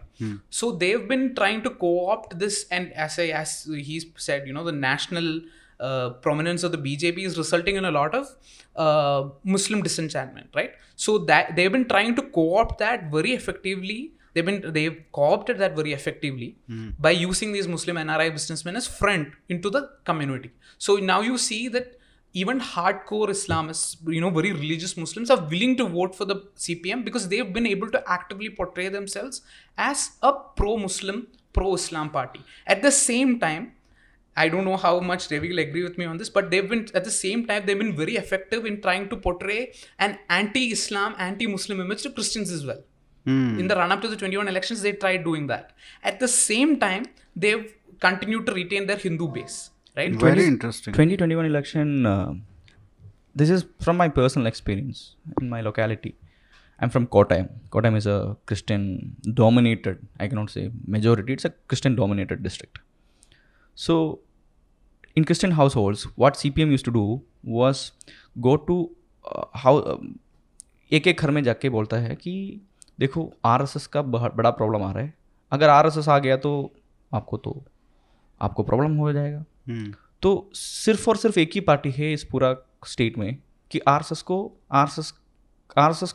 So they've been trying to co-opt this, and as he said, you know, the national prominence of the BJP is resulting in a lot of Muslim disenchantment, right? So that they've been trying to co-opt that very effectively. They've co-opted that very effectively by using these Muslim NRI businessmen as front into the community. So now you see that even hardcore Islamists, you know, very religious Muslims are willing to vote for the CPM because they've been able to actively portray themselves as a pro-Muslim, pro-Islam party. At the same time, I don't know how much Ravi will agree with me on this, but at the same time, they've been very effective in trying to portray an anti-Islam, anti-Muslim image to Christians as well. In the run-up to the 21 elections, they tried doing that. At the same time, they've continued to retain their Hindu base. Right? Very interesting. 2021 election, this is from my personal experience in my locality. I'm from Kottayam. Kottayam is a Christian-dominated, I cannot say majority, it's a Christian-dominated district. So, in Christian households, what CPM used to do was go to एक-एक घर में जाके बोलता है कि देखो RSS का बड़ा प्रॉब्लम आ रहा है, अगर आरएसएस आ गया तो आपको प्रॉब्लम हो जाएगा. तो सिर्फ और सिर्फ एक ही पार्टी है इस पूरा स्टेट में कि आरएसएस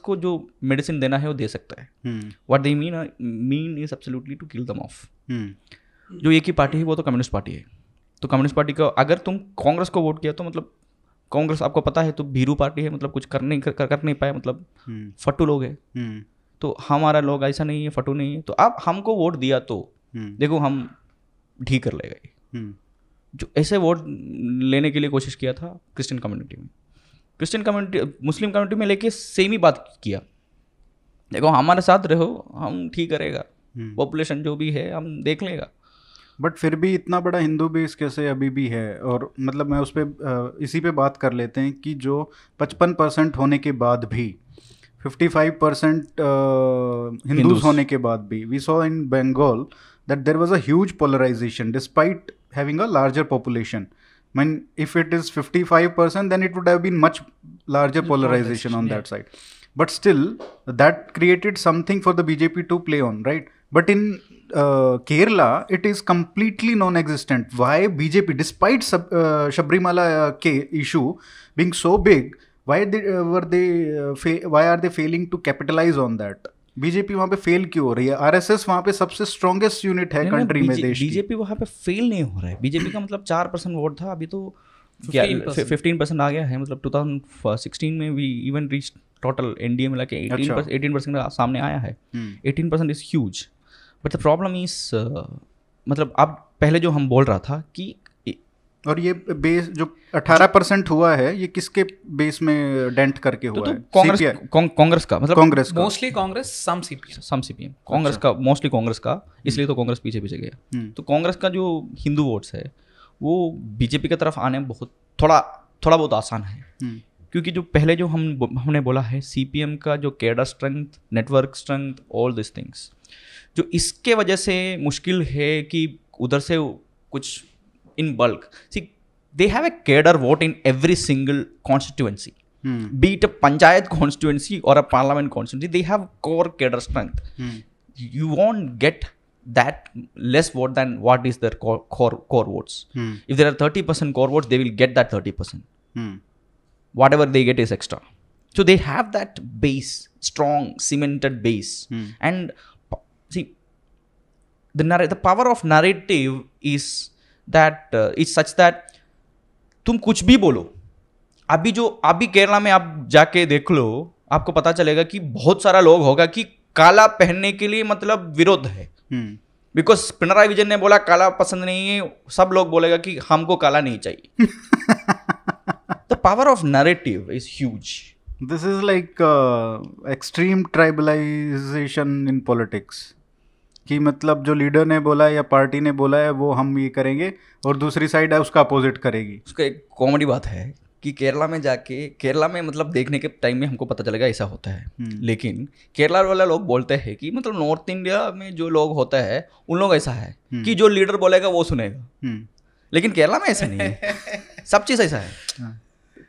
को जो मेडिसिन देना है वो दे सकता है. What they mean is absolutely to kill them off. जो एक ही पार्टी है वो तो कम्युनिस्ट पार्टी है. तो कम्युनिस्ट पार्टी का अगर तुम कांग्रेस को वोट किया तो मतलब कांग्रेस आपको पता है तो भीरू पार्टी है, मतलब कुछ कर नहीं पाए, मतलब फटू लोग है. तो हमारा लोग ऐसा नहीं है, फटू नहीं है, तो आप हमको वोट दिया तो देखो हम ठीक कर लेगा. जो ऐसे वोट लेने के लिए कोशिश किया था क्रिश्चियन कम्युनिटी मुस्लिम कम्युनिटी में लेके सेम ही बात किया, देखो हमारे साथ रहो हम ठीक करेगा, पॉपुलेशन जो भी है हम देख लेगा. बट फिर भी इतना बड़ा हिंदू बेस कैसे अभी भी है? और मतलब मैं उस पर इसी पे बात कर लेते हैं कि जो 55% होने के बाद भी 55% हिंदूज होने के बाद भी we saw in Bengal that there was a huge polarization despite having a larger population. I mean, if it is 55%, then it would have been much larger polarization on that side. But still, that created something for the BJP to play on, right? But in Kerala, it is completely non-existent. Why BJP, despite Shabrimala issue being so big, why are they failing to capitalize on that? BJP वहाँ पे fail क्यों हो रही है? RSS वहाँ पे सबसे strongest unit है कंट्री में देश की. बीजेपी वहाँ पे फेल नहीं हो रहा है. बीजेपी का मतलब 4% वोट था, अभी तो 15% आ गया है. मतलब 2016 में we even reach total NDA में लाके 18% सामने आया है. 18% is huge. But the problem is मतलब अब पहले जो हम बोल रहा था कि और ये बेस जो 18% हुआ है ये किसके बेस में डेंट करके हुआ है? कांग्रेस का, मतलब कांग्रेस सम सीपीएम कांग्रेस का, मोस्टली कांग्रेस का, इसलिए तो कांग्रेस पीछे गया. तो कांग्रेस का जो हिंदू वोट्स है वो बीजेपी की तरफ आने बहुत थोड़ा बहुत आसान है, क्योंकि जो पहले जो हमने बोला है सीपीएम का जो cadre strength, network strength, all this things, जो इसके वजह से मुश्किल है कि उधर से कुछ in bulk. See, they have a cadre vote in every single constituency. Be it a panchayat constituency or a parliament constituency, they have core cadre strength. You won't get that less vote than what is their core votes. If there are 30% core votes, they will get that 30%. Whatever they get is extra. So they have that base, strong, cemented base. And see, the power of narrative is that it's such that तुम कुछ भी बोलो. अभी केरला में आप जाके देख लो, आपको पता चलेगा कि बहुत सारा लोग होगा कि काला पहनने के लिए मतलब विरोध है, बिकॉज पिनराई विजयन ने बोला काला पसंद नहीं है, सब लोग बोलेगा कि हमको काला नहीं चाहिए. The power of narrative is huge. This is like extreme ट्राइबलाइजेशन in politics कि मतलब जो लीडर ने बोला है या पार्टी ने बोला है वो हम ये करेंगे और दूसरी साइड है उसका अपोजिट करेगी. उसका एक कॉमेडी बात है कि केरला में मतलब देखने के टाइम में हमको पता चलेगा ऐसा होता है, लेकिन केरला वाला लोग बोलते हैं कि मतलब नॉर्थ इंडिया में जो लोग होता है उन लोग ऐसा है कि जो लीडर बोलेगा वो सुनेगा, लेकिन केरला में ऐसा नहीं है. सब चीज़ ऐसा है.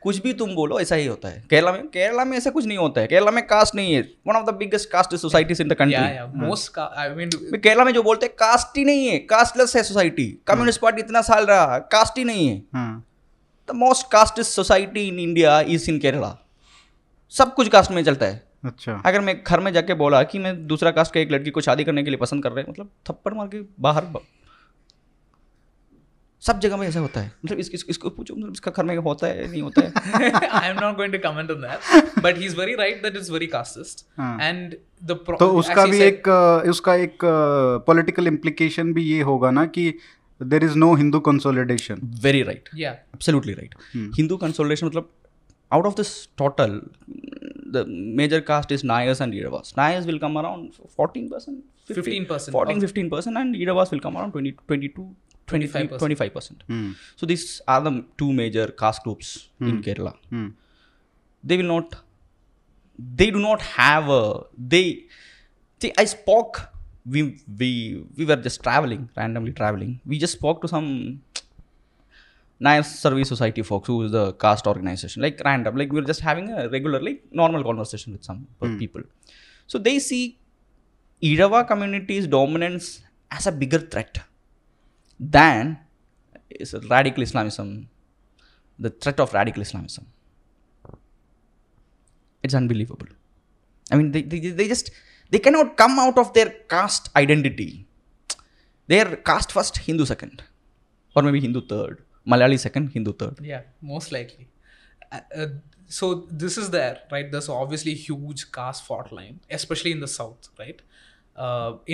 कुछ भी तुम बोलो ऐसा ही होता है केरला में ऐसा कुछ नहीं होता है। केरला में कास्ट नहीं है, one of the biggest caste societies in the country. Most I mean Kerala में जो बोलते हैं कास्ट ही नहीं है, कास्टलेस है सोसाइटी। कम्युनिस्ट पार्टी इतना साल रहा, कास्ट ही नहीं है। The most caste society in India is in Kerala. सब कुछ कास्ट में चलता है। अच्छा, अगर मैं घर में जाके बोला कि मैं दूसरा कास्ट के एक लड़की को शादी करने के लिए पसंद कर रहे हैं, मतलब थप्पड़ मार के बाहर। सब जगह में ऐसा होता है। मतलब इसको पूछो, मतलब इसका घर में होता है नहीं होता है। I am not going to comment on that, but he's very right that it's very casteist and the तो उसका भी एक उसका एक पॉलिटिकल इम्प्लीकेशन भी ये होगा ना कि there is no Hindu consolidation. Very right. Yeah. Absolutely right. Hindu consolidation मतलब out of this total the major caste is Nairs and Iravas. Nairs will come around 14%, 15%, 14-15%, and Iravas will come around 20-25%. So these are the two major caste groups in Kerala. They do not have, I spoke, we were just randomly traveling. We just spoke to some Nair Service Society folks, who is the caste organization, like random, like we were just having a regular, like normal conversation with some people. So they see Irava community's dominance as a bigger threat than is radical Islamism, the threat of radical Islamism. It's unbelievable. I mean, they cannot come out of their caste identity. They are caste first, Hindu second, or maybe Hindu third, Malayali second, Hindu third. Yeah, most likely. So this is there, right? There's obviously huge caste fault line, especially in the south, right?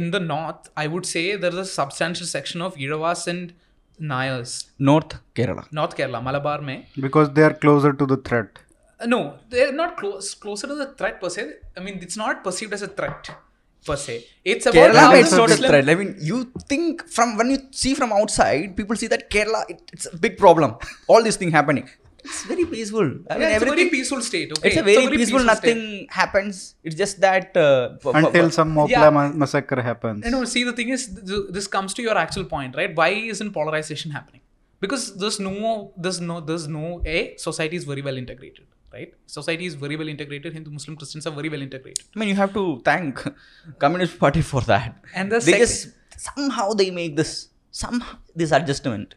In the north, I would say there is a substantial section of Iravas and Nairs. North Kerala, Malabar mein. Because they are closer to the threat. No, they're not closer to the threat per se. I mean, it's not perceived as a threat per se. It's about Kerala, it's not a threat. I mean, you think from when you see from outside, people see that Kerala, it's a big problem. All these things happening. It's very peaceful. I mean, it's a very peaceful state. Okay? It's a very peaceful nothing state happens. It's just that until some Mopla massacre happens. No, see, the thing is, this comes to your actual point, right? Why isn't polarization happening? Because society is very well integrated, right? Society is very well integrated. Hindu, Muslim, Christians are very well integrated. I mean, you have to thank Communist Party for that. And they make this adjustment.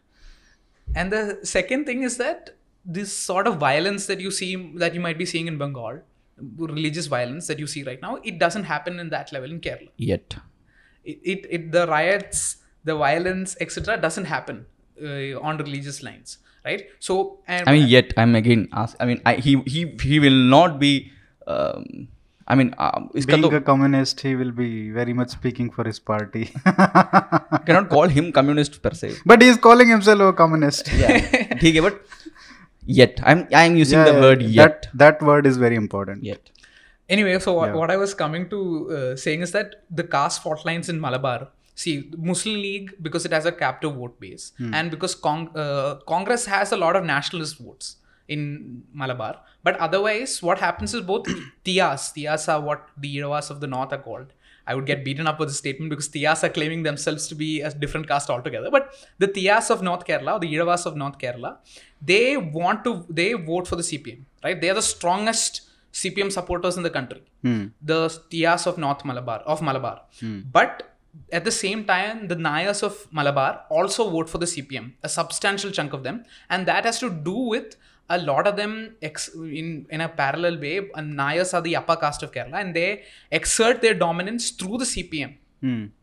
And the second thing is that this sort of violence that you might be seeing in Bengal, religious violence that you see right now, it doesn't happen in that level in Kerala. Yet. The riots, the violence, etc. doesn't happen on religious lines, right? So, he will not be, being a communist, he will be very much speaking for his party. You cannot call him communist per se. But he is calling himself a communist. Yeah. Okay, but yet I'm using the word yet. That word is very important. Yet. Anyway, so what I was coming to saying is that the caste fault lines in Malabar. See, Muslim League, because it has a captive vote base, and because Congress has a lot of nationalist votes in Malabar. But otherwise, what happens is both Thiyyas are what the Iravas of the north are called. I would get beaten up with this statement because Thiyyas are claiming themselves to be a different caste altogether. But the Thiyyas of North Kerala, or the Iravas of North Kerala, they vote for the CPM, right? They are the strongest CPM supporters in the country. The Thiyyas of Malabar. But at the same time, the Nairs of Malabar also vote for the CPM, a substantial chunk of them. And that has to do with a lot of them, in a parallel way, Nairs are the upper caste of Kerala, and they exert their dominance through the CPM,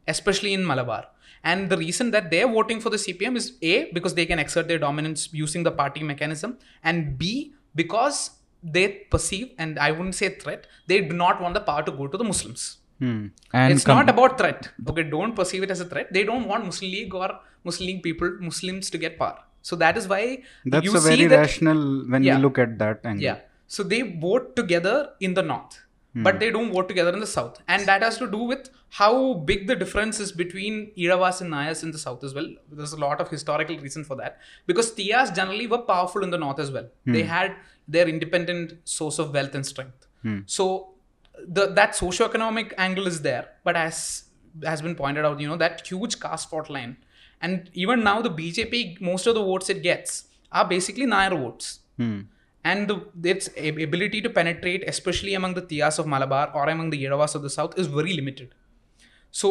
especially in Malabar. And the reason that they're voting for the CPM is A, because they can exert their dominance using the party mechanism, and B, because they perceive, and I wouldn't say threat, they do not want the power to go to the Muslims. And it's not about threat. Okay, don't perceive it as a threat. They don't want Muslim League or Muslims to get power. So that is why that's a very rational when you look at that angle. Yeah. So they vote together in the north, but they don't vote together in the south, and that has to do with how big the difference is between Iravas and Nairs in the south as well. There's a lot of historical reason for that because Thiyyas generally were powerful in the north as well. They had their independent source of wealth and strength. So that socioeconomic angle is there, but as has been pointed out, that huge caste fault line. And even now the BJP, most of the votes it gets are basically Nair votes. And its ability to penetrate, especially among the Thiyyas of Malabar or among the Iravas of the South, is very limited. So,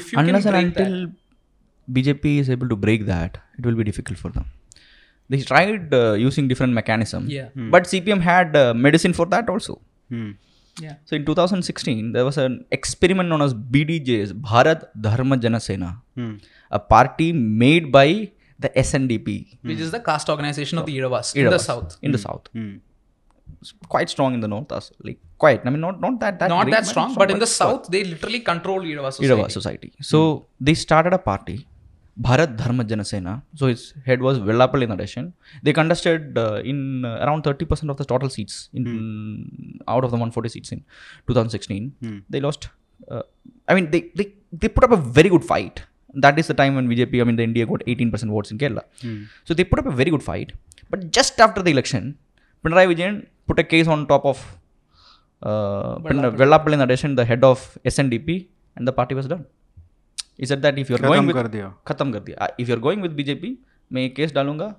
if you unless can break until that, BJP is able to break that, it will be difficult for them. They tried using different mechanisms. Yeah. Hmm. But CPM had medicine for that also. Hmm. Yeah. So, in 2016, there was an experiment known as BDJ's, Bharat Dharma Janasena, a party made by the SNDP, which is the caste organization of the Iravas in the South. In the South. Quite strong in the North, like quite. I mean, not that strong, but in the South, they literally control Irava society. So they started a party, Bharat Dharma Janasena. So its head was Vellappally Natesan. They contested in around 30% of the total seats in out of the 140 seats in 2016. They lost. I mean, they put up a very good fight. That is the time when BJP, I mean, the India got 18% votes in Kerala. So they put up a very good fight. But just after the election, Pinarayi Vijayan put a case on top of Vellappally Natesan, the head of SNDP, and the party was done. He said that if you're going with if you're going with BJP, मैं case डालूंगा.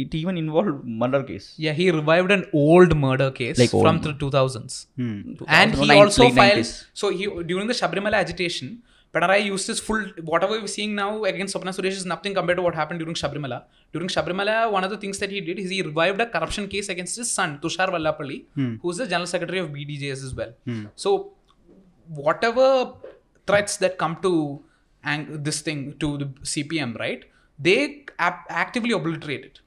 It even involved murder case. Yeah, he revived an old murder case from the 2000s. And he also filed. So he during the Shabrimala agitation, Pinarayi used his full, whatever we're seeing now against Swapna Suresh is nothing compared to what happened during Shabrimala. During Shabrimala, one of the things that he did is he revived a corruption case against his son, Tushar Vellappally, who is the general secretary of BDJS as well. So whatever threats that come to this thing, to the CPM, right, they actively obliterate it.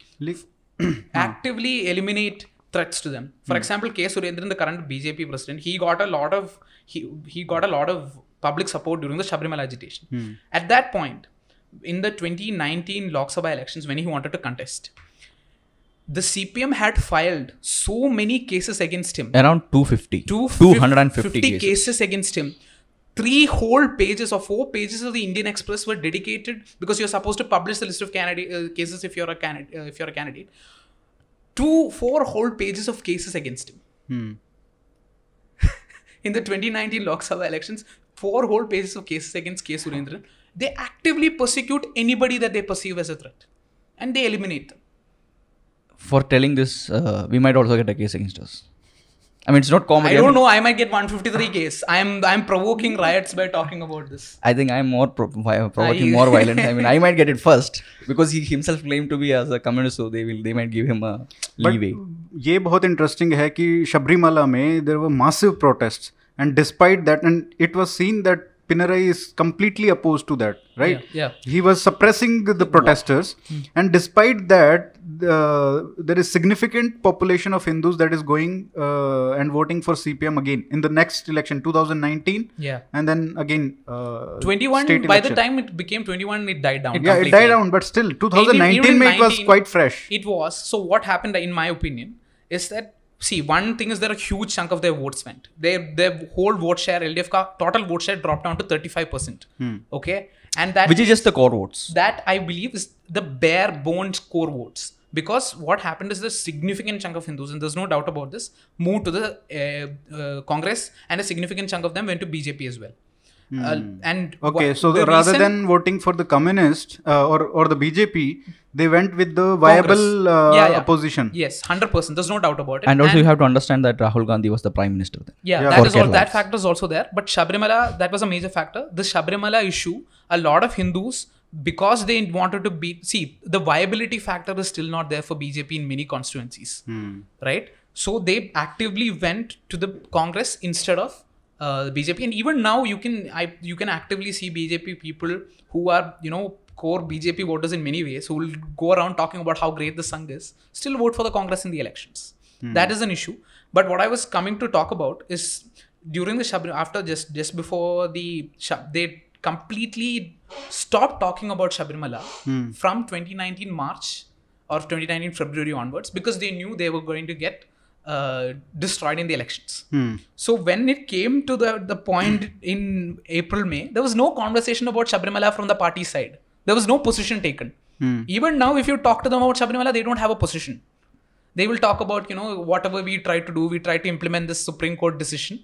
Actively eliminate threats to them. For example, K. Surendran, the current BJP president, he got a lot of public support during the Shabrimala agitation. At that point, in the 2019 Lok Sabha elections, when he wanted to contest, the CPM had filed so many cases against him. Around 250 cases against him. 3 whole pages or 4 pages of the Indian Express were dedicated, because you're supposed to publish the list of cases if you're a candidate. 4 whole pages of cases against him. In the 2019 Lok Sabha elections, 4 whole pages of cases against K. Surendran. They actively persecute anybody that they perceive as a threat, and they eliminate them. For telling this, we might also get a case against us. I mean, it's not comedy. I don't know. I might get 153 case. I'm provoking riots by talking about this. I think I'm more provoking more violence. I mean, I might get it first, because he himself claimed to be as a communist, so they might give him a leeway. But ये बहुत interesting है कि शबरीमाला में there were massive protests, and despite that, and it was seen that Pinarayi is completely opposed to that, right? Yeah. He was suppressing the protesters, and despite that, there is significant population of Hindus that is going and voting for CPM again in the next election, 2019. Yeah. And then again, 21. By the time it became 21, it died down. Yeah, it died down, but still, 2019, it was quite fresh. It was. So what happened, in my opinion, is that, see, one thing is that a huge chunk of their votes went. Their whole vote share, LDF ka total vote share, dropped down to 35%. Okay, and that, which is just the core votes. That I believe is the bare bones core votes, because what happened is the significant chunk of Hindus, and there's no doubt about this, moved to the Congress, and a significant chunk of them went to BJP as well. So rather than voting for the communist or the BJP, they went with the viable opposition. Yes, 100%. There's no doubt about it. And also, you have to understand that Rahul Gandhi was the prime minister then. That factor is also there. But Shabrimala, that was a major factor. The Shabrimala issue, a lot of Hindus, because they wanted to the viability factor is still not there for BJP in many constituencies, right? So they actively went to the Congress instead of BJP. And even now you can actively see BJP people who are, core BJP voters in many ways, who will go around talking about how great the Sangh is, still vote for the Congress in the elections. That is an issue. But what I was coming to talk about is during the Shabrimala, they completely stopped talking about Shabrimala from 2019 March or 2019 February onwards, because they knew they were going to get destroyed in the elections. So when it came to the point in April, May, there was no conversation about Shabrimala from the party side. There was no position taken. Even now, if you talk to them about Shabrimala, they don't have a position. They will talk about, whatever we try to do, we try to implement this Supreme Court decision.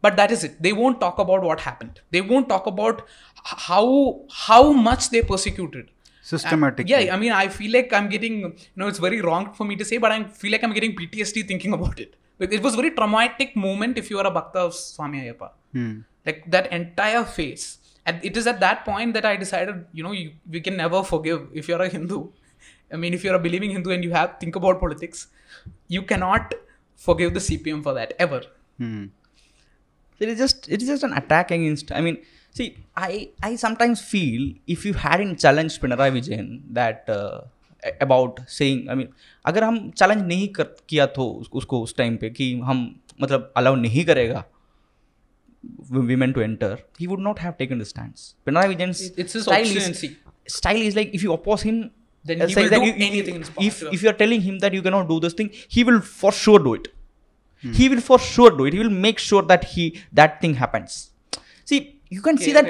But that is it. They won't talk about what happened. They won't talk about how much they persecuted. Systematic. Yeah, I mean, I feel like I'm getting, you know, it's very wrong for me to say, but I feel like I'm getting PTSD thinking about it. Like, it was a very traumatic moment if you are a Bhakta of Swami Ayyappa. Like that entire phase. And it is at that point that I decided, you know, we can never forgive if you're a Hindu. I mean, if you're a believing Hindu and you have think about politics, you cannot forgive the CPM for that ever. It is just an attack against, I mean, see, I sometimes feel if you hadn't challenged Pinarayi Vijayan that about saying, I mean, अगर हम challenge नहीं किया तो उसको उस time पे कि हम मतलब allow नहीं करेगा women to enter, he would not have taken the stance. Pinarayi Vijayan's style is like if you oppose him, then he will do anything in his power. If you are telling him that you cannot do this thing, he will for sure do it. He will for sure do it. He will make sure that that thing happens. See, you can see that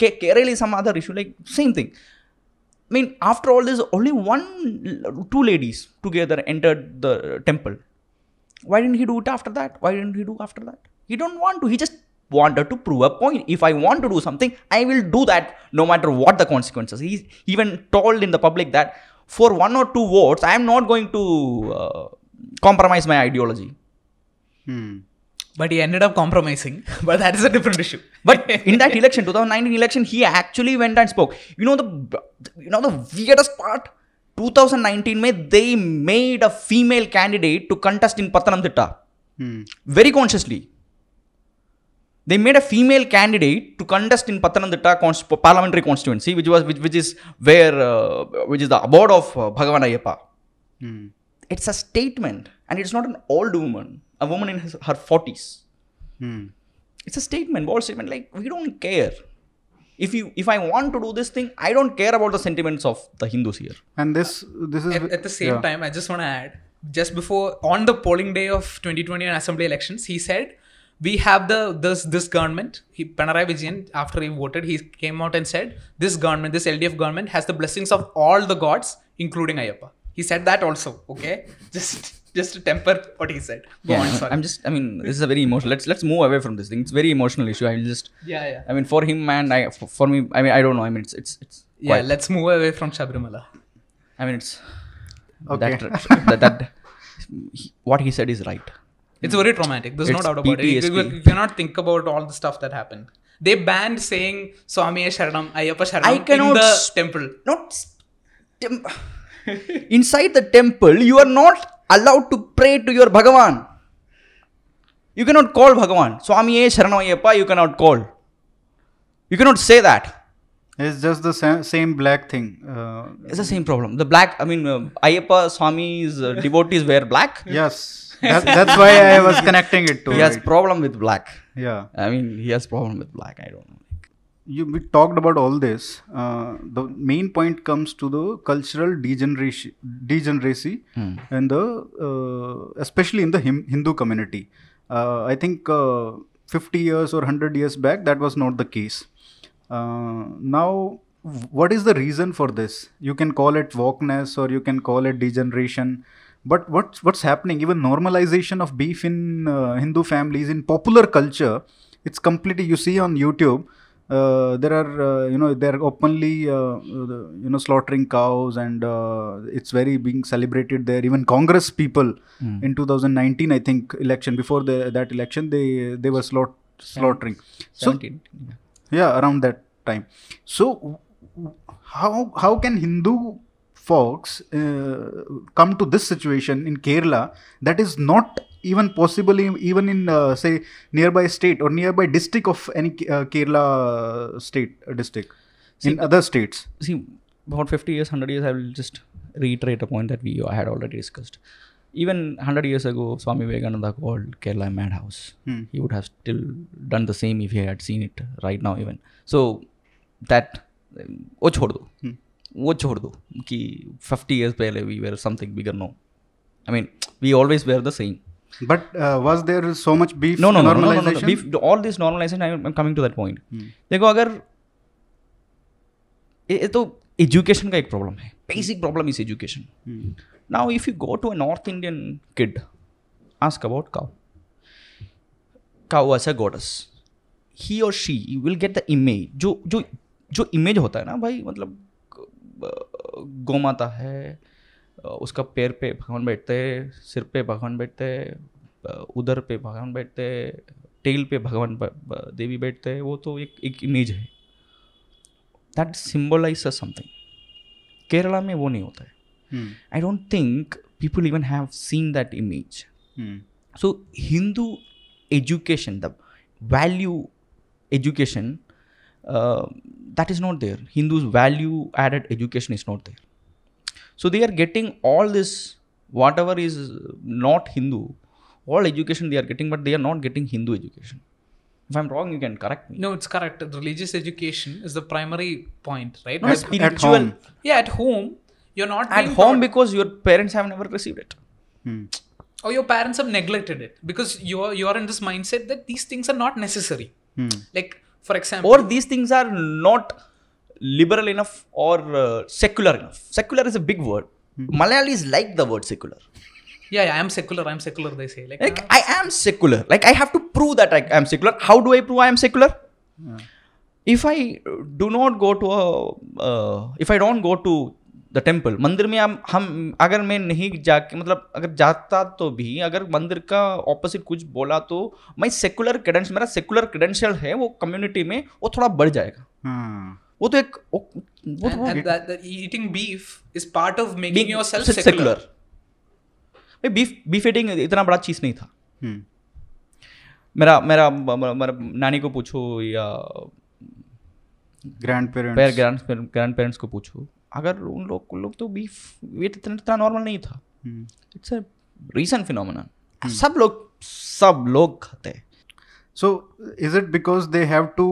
Kerala is some other issue, like same thing. I mean, after all this, only two ladies together entered the temple. Why didn't he do it after that? He don't want to. He just wanted to prove a point. If I want to do something, I will do that no matter what the consequences. He even told in the public that for 1 or 2 votes, I am not going to compromise my ideology. But he ended up compromising. But that is a different issue. But in that election, 2019 election, he actually went and spoke. You know the weirdest part? 2019 mein, they made a female candidate to contest in Pathanamthitta. Very consciously. They made a female candidate to contest in Pathanamthitta parliamentary constituency, which is the abode of Bhagavan Ayyappa. It's a statement. And it's not an old woman. A woman in her 40s. It's a statement, bold statement. Like, we don't care. If I want to do this thing, I don't care about the sentiments of the Hindus here. And this is at the same time. I just want to add. Just before, on the polling day of 2020 and assembly elections, he said, "We have this government." Pinarayi Vijayan, after he voted, he came out and said, "This government, this LDF government, has the blessings of all the gods, including Ayyappa." He said that also. Okay, just to temper what he said. Go on, sorry. I mean, this is a very emotional. Let's move away from this thing. It's a very emotional issue. I mean, for him, man. For me, I mean, I don't know. I mean, it's. Yeah, quite. Let's move away from Shabrimala. I mean, it's. Okay. That what he said is right. It's very traumatic. There's no doubt about it. You cannot think about all the stuff that happened. They banned saying Swami Sharanam, Ayyappa Sharanam in the temple. Inside the temple, you are not allowed to pray to your Bhagavan. You cannot call Bhagavan. Swami Sharanayappa, you cannot call. You cannot say that. It's just the same black thing. It's the same problem. The black, I mean, Ayyappa Swami's devotees wear black. Yes. That's why I was connecting it to. He has problem with black. Yeah. I mean, he has problem with black. I don't know. We talked about all this. The main point comes to the cultural degeneracy and the especially in the Hindu community. I think 50 years or 100 years back, that was not the case. Now, what is the reason for this? You can call it wokeness or you can call it degeneration. But what's happening? Even normalization of beef in Hindu families, in popular culture, it's completely, you see on YouTube, there are they're openly slaughtering cows and it's very being celebrated there. Even Congress people in 2019, I think, election, before that election, they were slaughtering. 17. So, yeah, around that time. So how can Hindu folks come to this situation in Kerala that is not even possibly even in say nearby state or nearby district of any Kerala state district in other states? See, about 50 years, 100 years, I will just reiterate a point that I had already discussed. Even 100 years ago, Swami Vivekananda called Kerala a madhouse. He would have still done the same if he had seen it right now even. So that, वो छोड़ दो कि 50 years पहले we were something bigger now. I mean, we always were the same. But was there so much beef? No. Beef, all this normalization, I'm coming to that point. देखो अगर ये तो education का एक problem है. Basic problem is education. Now if you go to a North Indian kid, ask about cow. Cow as a goddess. He or she will get the image. जो image होता है ना भाई, मतलब गौमाता है, उसका पैर पे भगवान बैठते हैं, सिर पे भगवान बैठते हैं, उधर पे भगवान बैठते हैं, टेल पे भगवान देवी बैठते हैं। वो तो एक इमेज है, दैट सिम्बलाइज समथिंग। केरला में वो नहीं होता है। I don't think people even have seen that image. So Hindu education, the value education, that is not there. Hindus' value added education is not there. So they are getting all this, whatever is not Hindu, all education they are getting, but they are not getting Hindu education. If I'm wrong, you can correct me. No, it's correct. Religious education is the primary point, right? No, spiritual. At home. Yeah, at home. You're not at home because your parents have never received it. Or your parents have neglected it because you are in this mindset that these things are not necessary. Like, for example, or these things are not liberal enough or secular enough. Secular is a big word. Malayalis like the word secular. Yeah, I am secular, they say. Like I am secular. Like, I have to prove that I am secular. How do I prove I am secular? If I do not go to if I don't go to the temple, मंदिर में हम अगर मैं नहीं जाके, मतलब अगर जाता तो भी, अगर मंदिर का ऑपोजिट कुछ बोला तो मैं सेकुलर क्रेडेंस, मेरा सेकुलर क्रेडेंशियल है वो कम्युनिटी में, वो थोड़ा बढ़ जाएगा। वो तो एक eating beef is part of making yourself secular. मैं बीफ ईटिंग इतना बड़ा चीज़ नहीं था। मेरा नानी को पूछो या ग्रैंड पेरेंट्स को पूछो, अगर उन लोग तो बीफ वेट इतना नॉर्मल नहीं था। इट्स अ रीसेंट फिनोमेनन, सब लोग खाते हैं। So is it because they have to,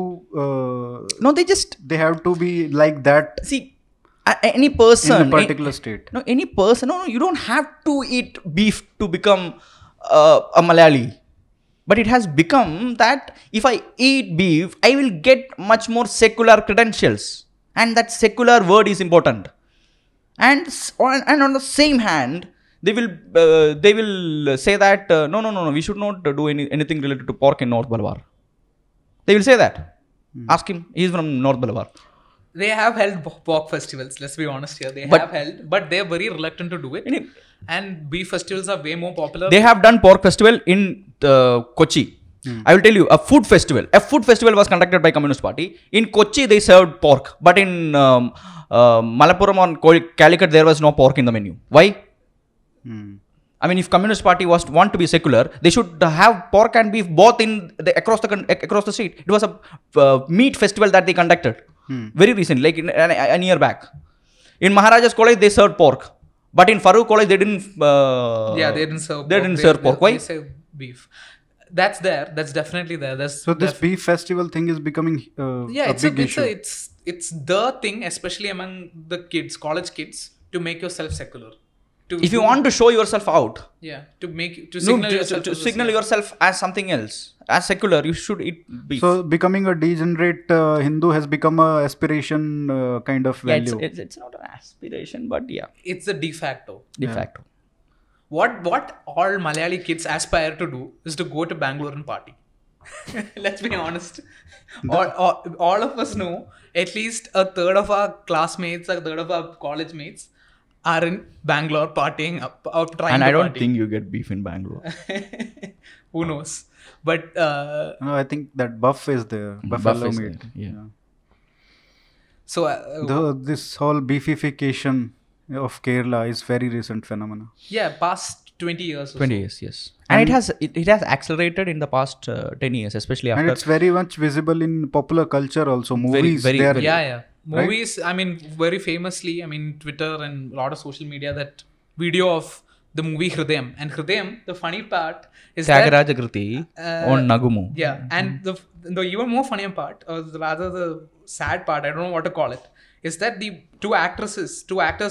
no they just they have to be like that. See any person in particular state, no any person, no you don't have to eat beef to become a Malayali, but it has become that if I eat beef, I will get much more secular credentials. And that secular word is important. And on the same hand, they will say that no, we should not do anything related to pork in North Malabar. They will say that. Ask him. He is from North Malabar. They have held pork festivals. Let's be honest here. But they are very reluctant to do it. And beef festivals are way more popular. They have done pork festival in Kochi. I will tell you, a food festival was conducted by Communist Party. In Kochi, they served pork. But in Malappuram or Calicut, there was no pork in the menu. Why? I mean, if Communist Party want to be secular, they should have pork and beef both in across the state. It was a meat festival that they conducted. Very recent, like a year back. In Maharaja's College, they served pork. But in Farooq College, they didn't. They didn't serve pork. Why? They served beef. That's there. That's definitely there. So this beef festival thing is becoming a big issue. It's the thing, especially among the kids, college kids, to make yourself secular. If you want to show yourself out. Yeah. To signal yourself as something else, as secular, you should eat beef. So becoming a degenerate Hindu has become an aspiration kind of value. Yeah, it's not an aspiration, but yeah. It's a de facto. De facto. What all Malayali kids aspire to do is to go to Bangalore and party. Let's be honest. All of us know at least a third of our classmates, a third of our college mates are in Bangalore partying up, or trying. And I don't think you get beef in Bangalore. Who knows? But no, I think that buff is there. Buffalo meat. Yeah. So this whole beefification of Kerala is very recent phenomena. Yeah, past 20 years. Yes. And it has accelerated in the past 10 years, especially after. And it's very much visible in popular culture also. Movies. Very, yeah. Movies, right? I mean, very famously, I mean, Twitter and a lot of social media, that video of the movie Hridayam. And Hridayam, the funny part is Tyagaraja Kruti on Nagumo. Yeah, and the even more funny part, or rather the sad part, I don't know what to call it, is that the two actors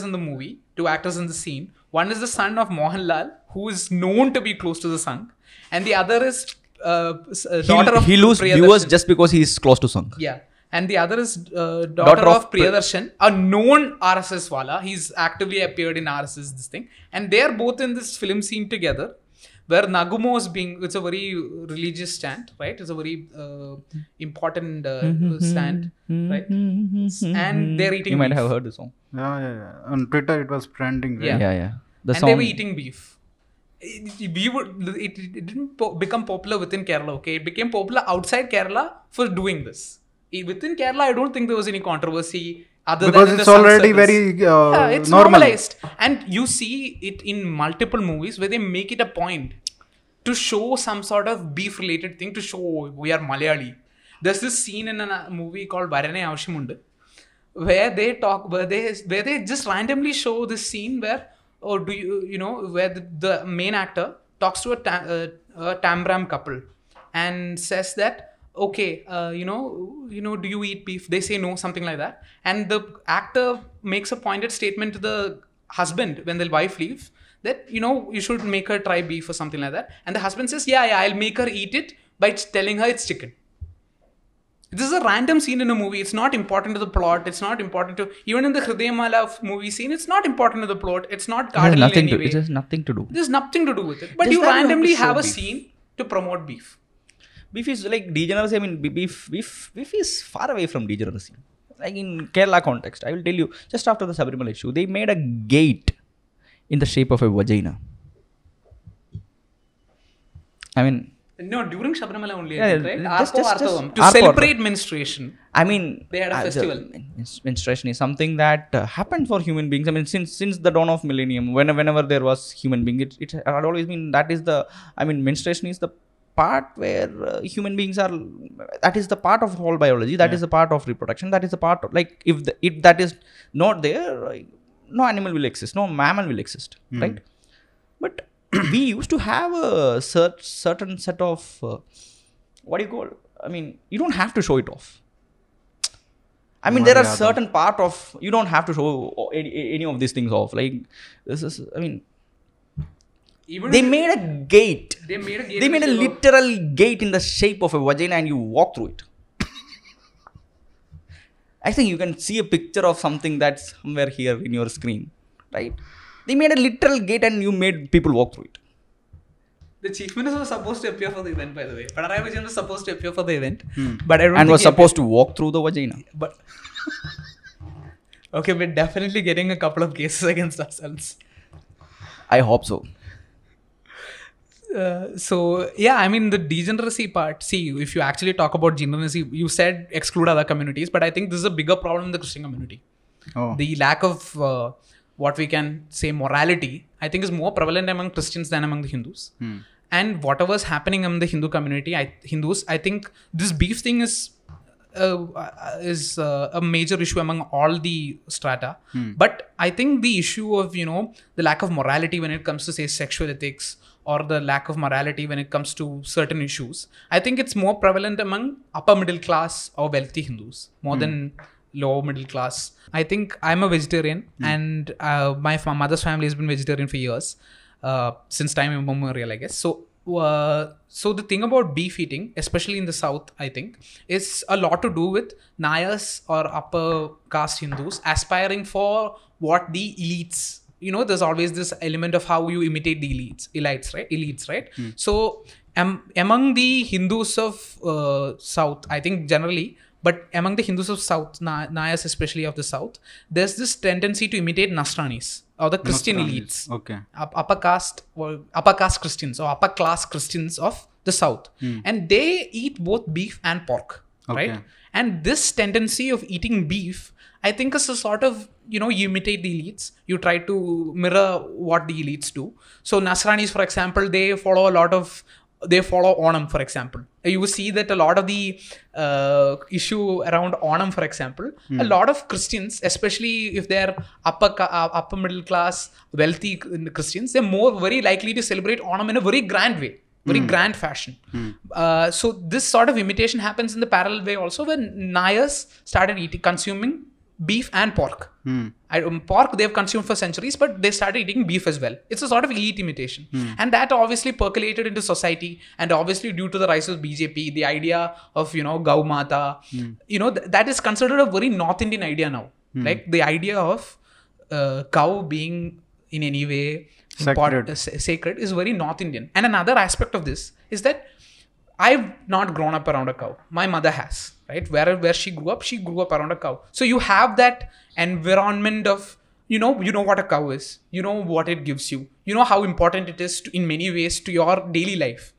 in the movie, two actors in the scene, one is the son of Mohanlal, who is known to be close to the Sangh, and the other is daughter of Priyadarshan. He loses viewers just because he is close to Sangh. Yeah. And the other is daughter of Priyadarshan, a known RSS wala. He's actively appeared in RSS, this thing. And they are both in this film scene together. where Nagumo is being, it's a very religious stand, right? It's a very important stand, right? And they're eating beef. You might have heard the song. Yeah, yeah, yeah. On Twitter, it was trending. Right? Yeah, yeah, yeah. And they were eating beef. It didn't become popular within Kerala, okay? It became popular outside Kerala for doing this. Within Kerala, I don't think there was any controversy. Other because than it's already service. Very it's normalized. And you see it in multiple movies where they make it a point to show some sort of beef related thing to show we are Malayali. There's this scene in a movie called Varane Avashamundu where they just randomly show this scene where where the main actor talks to a Tamram couple and says that okay, do you eat beef? They say no, something like that. And the actor makes a pointed statement to the husband when the wife leaves that, you should make her try beef or something like that. And the husband says, yeah, I'll make her eat it by telling her it's chicken. This is a random scene in a movie. It's not important to the plot. It's not important to, even in the Hridayamala movie scene, it's not important to the plot. It's not cardinal nothing anyway. It has nothing to do. There's nothing to do with it. But you randomly have a scene to promote beef. Beef is like degeneracy. I mean, beef is far away from degeneracy. Like in Kerala context, I will tell you, just after the Shabrimala issue, they made a gate in the shape of a vagina. I mean... No, during Shabrimala only, right? Just to celebrate menstruation. I mean... They had a festival. Menstruation is something that happened for human beings. I mean, since the dawn of millennium, whenever there was human being, it had always been that is the... I mean, menstruation is the... part where human beings are, that is the part of whole biology, that is the part of reproduction, that is the part of, like, if that is not there, like, no animal will exist, no mammal will exist, right? But we used to have a certain set of, what do you call, I mean, you don't have to show it off. I mean, there are certain part of, you don't have to show any of these things off, like, this is, I mean, even they made a gate. They made a literal gate in the shape of a vagina and you walk through it. I think you can see a picture of something that's somewhere here in your screen, right? They made a literal gate and you made people walk through it. The chief minister was supposed to appear for the event, by the way. Pinarayi Vijayan was supposed to appear for the event. But I don't and was supposed to walk through the vagina. But okay, we're definitely getting a couple of cases against ourselves. I hope so. So, yeah, I mean, the degeneracy part, see, if you actually talk about degeneracy, you said exclude other communities, but I think this is a bigger problem in the Christian community. Oh. The lack of what we can say morality, I think is more prevalent among Christians than among the Hindus. And whatever's happening among the Hindu community, Hindus, I think this beef thing is a major issue among all the strata. But I think the issue of, the lack of morality when it comes to, say, sexual ethics, or the lack of morality when it comes to certain issues, I think it's more prevalent among upper middle class or wealthy Hindus, more than lower middle class. I think I'm a vegetarian and my mother's family has been vegetarian for years, since time immemorial, I guess. So the thing about beef eating, especially in the South, I think, is a lot to do with Nayars or upper caste Hindus aspiring for what the elites, there's always this element of how you imitate the elites, right? So among the Hindus of South, I think generally, but among the Hindus of South, Nayas especially of the South, there's this tendency to imitate Nasranis or the Christian elites. Okay. Upper caste Christians or upper class Christians of the South. And they eat both beef and pork, right? And this tendency of eating beef, I think it's a sort of, you imitate the elites. You try to mirror what the elites do. So Nasranis, for example, they follow Onam, for example. You will see that a lot of the issue around Onam, for example, a lot of Christians, especially if they're upper middle class, wealthy Christians, they're more very likely to celebrate Onam in a very grand way. Very grand fashion. So this sort of imitation happens in the parallel way also when Nayars started consuming beef and pork. Pork they've consumed for centuries, but they started eating beef as well. It's a sort of elite imitation. And that obviously percolated into society, and obviously due to the rise of BJP, the idea of, Gau Mata, that is considered a very North Indian idea now. Like the idea of cow being in any way sacred is very North Indian. And another aspect of this is that I've not grown up around a cow. My mother has, right? Where she grew up around a cow. So you have that environment of, you know what a cow is. You know what it gives you. You know how important it is in many ways to your daily life.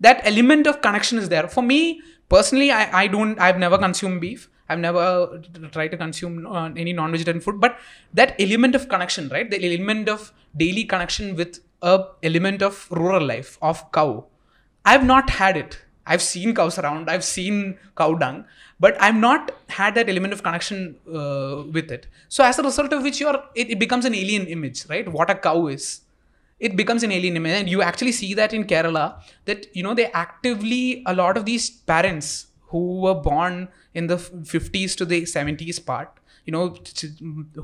That element of connection is there. For me, personally, I've never consumed beef. I've never tried to consume any non-vegetarian food. But that element of connection, right? The element of daily connection with a element of rural life, of cow. I've not had it. I've seen cows around. I've seen cow dung. But I've not had that element of connection with it. So as a result of which, it becomes an alien image, right? What a cow is. It becomes an alien image, and you actually see that in Kerala, that, they actively, a lot of these parents who were born in the 50s to the 70s part,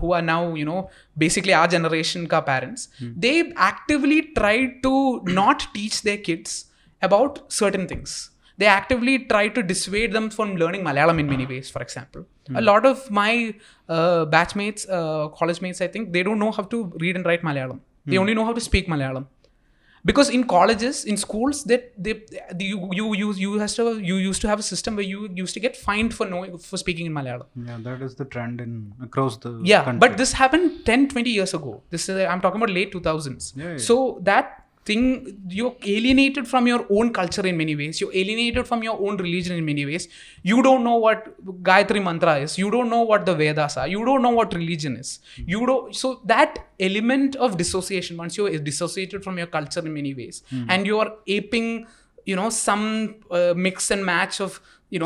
who are now, basically our generation ka parents, they actively try to not teach their kids about certain things. They actively try to dissuade them from learning Malayalam in many ways, for example. A lot of my batchmates, college mates, I think, they don't know how to read and write Malayalam. They only know how to speak Malayalam, because in colleges, in schools, that you used to have a system where you used to get fined for speaking in Malayalam. Yeah, that is the trend across the country. But this happened 10-20 years ago. This is, I'm talking about late 2000s. Yeah, yeah. So that thing, you're alienated from your own culture in many ways. You're alienated from your own religion in many ways. You don't know what Gayatri Mantra is. You don't know what the Vedas are. You don't know what religion is. You don't. So that element of dissociation, once you're dissociated from your culture in many ways, and you're aping, some mix and match of,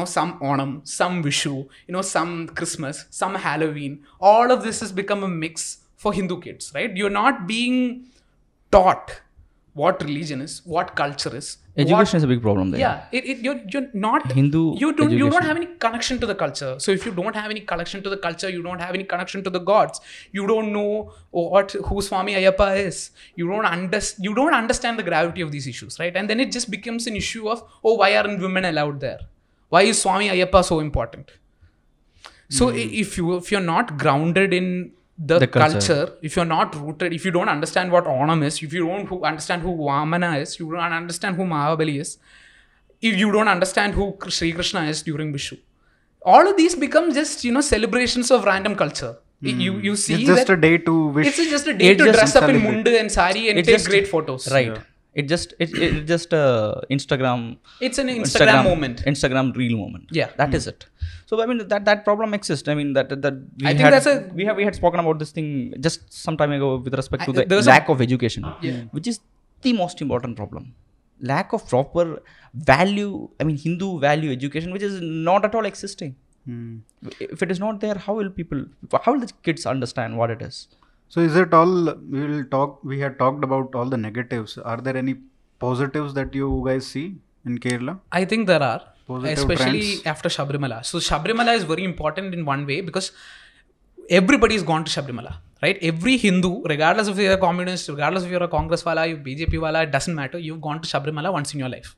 some Onam, some Vishu, some Christmas, some Halloween. All of this has become a mix for Hindu kids, right? You're not being taught what religion is, what culture is. Education is a big problem there. Yeah, you're not Hindu. You don't have any connection to the culture. So if you don't have any connection to the culture, you don't have any connection to the gods. You don't know who Swami Ayyappa is. You don't understand the gravity of these issues, right? And then it just becomes an issue of, why aren't women allowed there? Why is Swami Ayyappa so important? So if you're not grounded in the culture, if you're not rooted, if you don't understand what Onam is, if you don't understand who Vamana is, you don't understand who Mahabali is, if you don't understand who Sri Krishna is during Vishu, all of these become just, celebrations of random culture. You see, it's just a day to wish. It's just a day to dress up in munda and sari and take great photos. Right. Yeah. It's just Instagram. It's an Instagram moment. Instagram reel moment. Yeah, that is it. So I mean that problem exists. I mean we had spoken about this thing just some time ago with respect to the lack of education, which is the most important problem. Lack of proper value. I mean Hindu value education, which is not at all existing. If it is not there, how will the kids understand what it is? So is it all, we had talked about all the negatives. Are there any positives that you guys see in Kerala? I think there are, especially after Shabrimala. So Shabrimala is very important in one way, because everybody has gone to Shabrimala, right? Every Hindu, regardless if you're a communist, regardless if you're a Congress wala, you're BJP wala, it doesn't matter. You've gone to Shabrimala once in your life.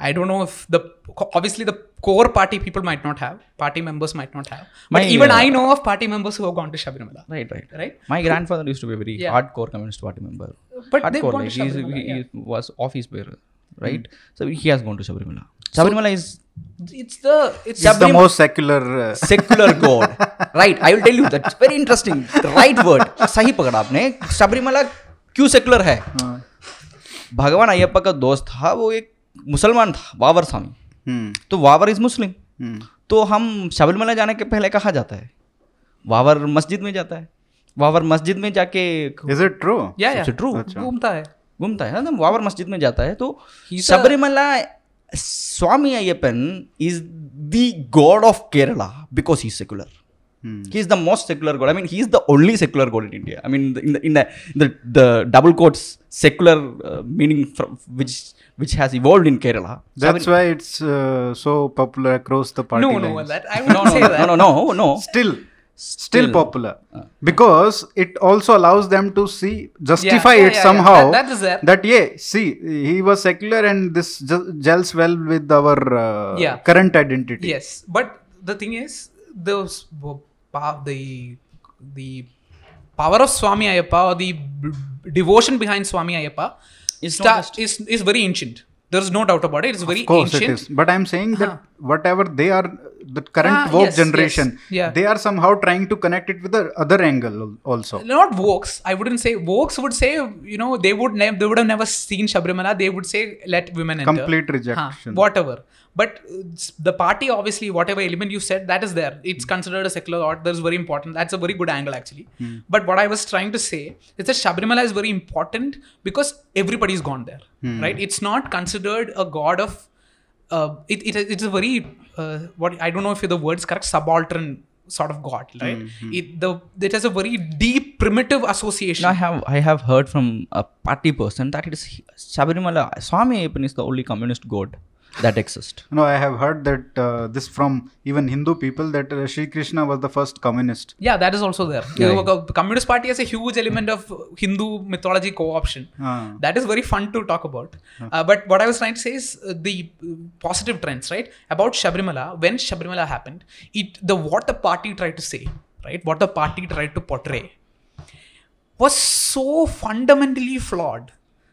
I don't know if obviously the core party people might not have, party members might not have. But even I know of party members who have gone to Shabrimala. Right. My grandfather used to be a very hardcore communist party member. But hardcore, they've gone to Shabrimala. He was office bearer, right? So he has gone to Shabrimala. Shabrimala is... It's the most secular... secular god. Right. I will tell you that. Very interesting. The right word. Sahi pakada aapne. Shabrimala kyun secular hai? Bhagavan Ayyappa ka dost tha, wo ek मुसलमान था वावर स्वामी, तो वावर is मुस्लिम, तो हम शबरीमला जाने के पहले कहाँ जाता है? वावर मस्जिद में जाता है। वावर मस्जिद में जाके इज इट ट्रू? या ट्रू, घूमता है ना, वावर मस्जिद में जाता है। तो Sabarimala Swami Ayyappan is the god of Kerala because he is secular. He is the most secular god. I mean, he is the only secular god in India. I mean, in the double quotes secular meaning from which has evolved in Kerala. That's why it's so popular across the party lines. No. Still popular because it also allows them to see justify it somehow. That is there. That see, he was secular and this gels well with our current identity. Yes, but the thing is, the power of Swami Ayyappa or the devotion behind Swami Ayyappa is very ancient. There is no doubt about it. It's very ancient. It is. But I'm saying that whatever they are, the current woke generation, they are somehow trying to connect it with the other angle also. Not wokes. I wouldn't say wokes would say, you know, they would have never seen Shabrimala. They would say let women enter. Complete rejection. Whatever. But the party, obviously, whatever element you said, that is there. It's considered a secular thought. That's very important. That's a very good angle, actually. Mm. But what I was trying to say is that Shabrimala is very important because everybody's gone there, right? It's not considered a god of, it's a very, I don't know if the word's correct, subaltern sort of god, right? It has a very deep, primitive association. Now I have heard from a party person that it is Shabrimala, Swami Ayyappan is the only communist god that exist. No, I have heard that this from even Hindu people that Shri Krishna was the first communist. Yeah, that is also there. The Communist Party has a huge element of Hindu mythology co-option. That is very fun to talk about. But what I was trying to say is the positive trends, right? About Shabrimala, when Shabrimala happened, what the party tried to say, right? What the party tried to portray was so fundamentally flawed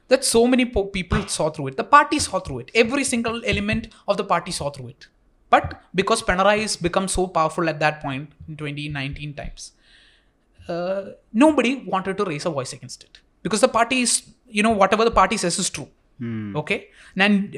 that so many people saw through it. The party saw through it. Every single element of the party saw through it. But because Pinarayi has become so powerful at that point in 2019 times, nobody wanted to raise a voice against it. Because the party is, you know, whatever the party says is true. Okay? And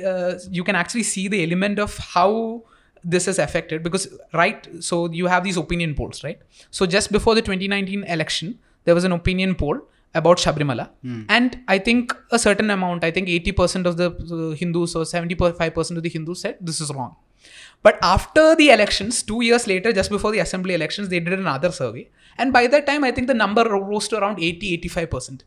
you can actually see the element of how this is affected. Because, right, so you have these opinion polls, right? So just before the 2019 election, there was an opinion poll about Shabrimala. And I think a certain amount, I think 80% of the Hindus or 75% of the Hindus said this is wrong. But after the elections, 2 years later, just before the assembly elections, they did another survey. And by that time, I think the number rose to around 80-85%.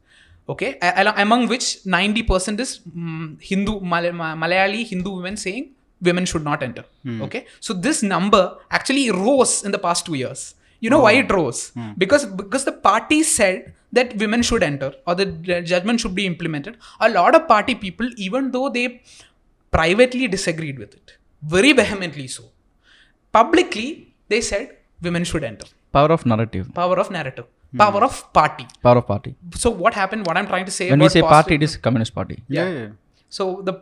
Okay. Among which 90% is Malayali Hindu women saying women should not enter. Okay. So this number actually rose in the past 2 years. You know why it rose? Because the party said that women should enter or the judgment should be implemented. A lot of party people, even though they privately disagreed with it, very vehemently so, publicly, they said women should enter. Power of narrative. Power of narrative. Power of party. Power of party. So what happened, what I'm trying to say. When we say party, it is Communist Party. Yeah. So the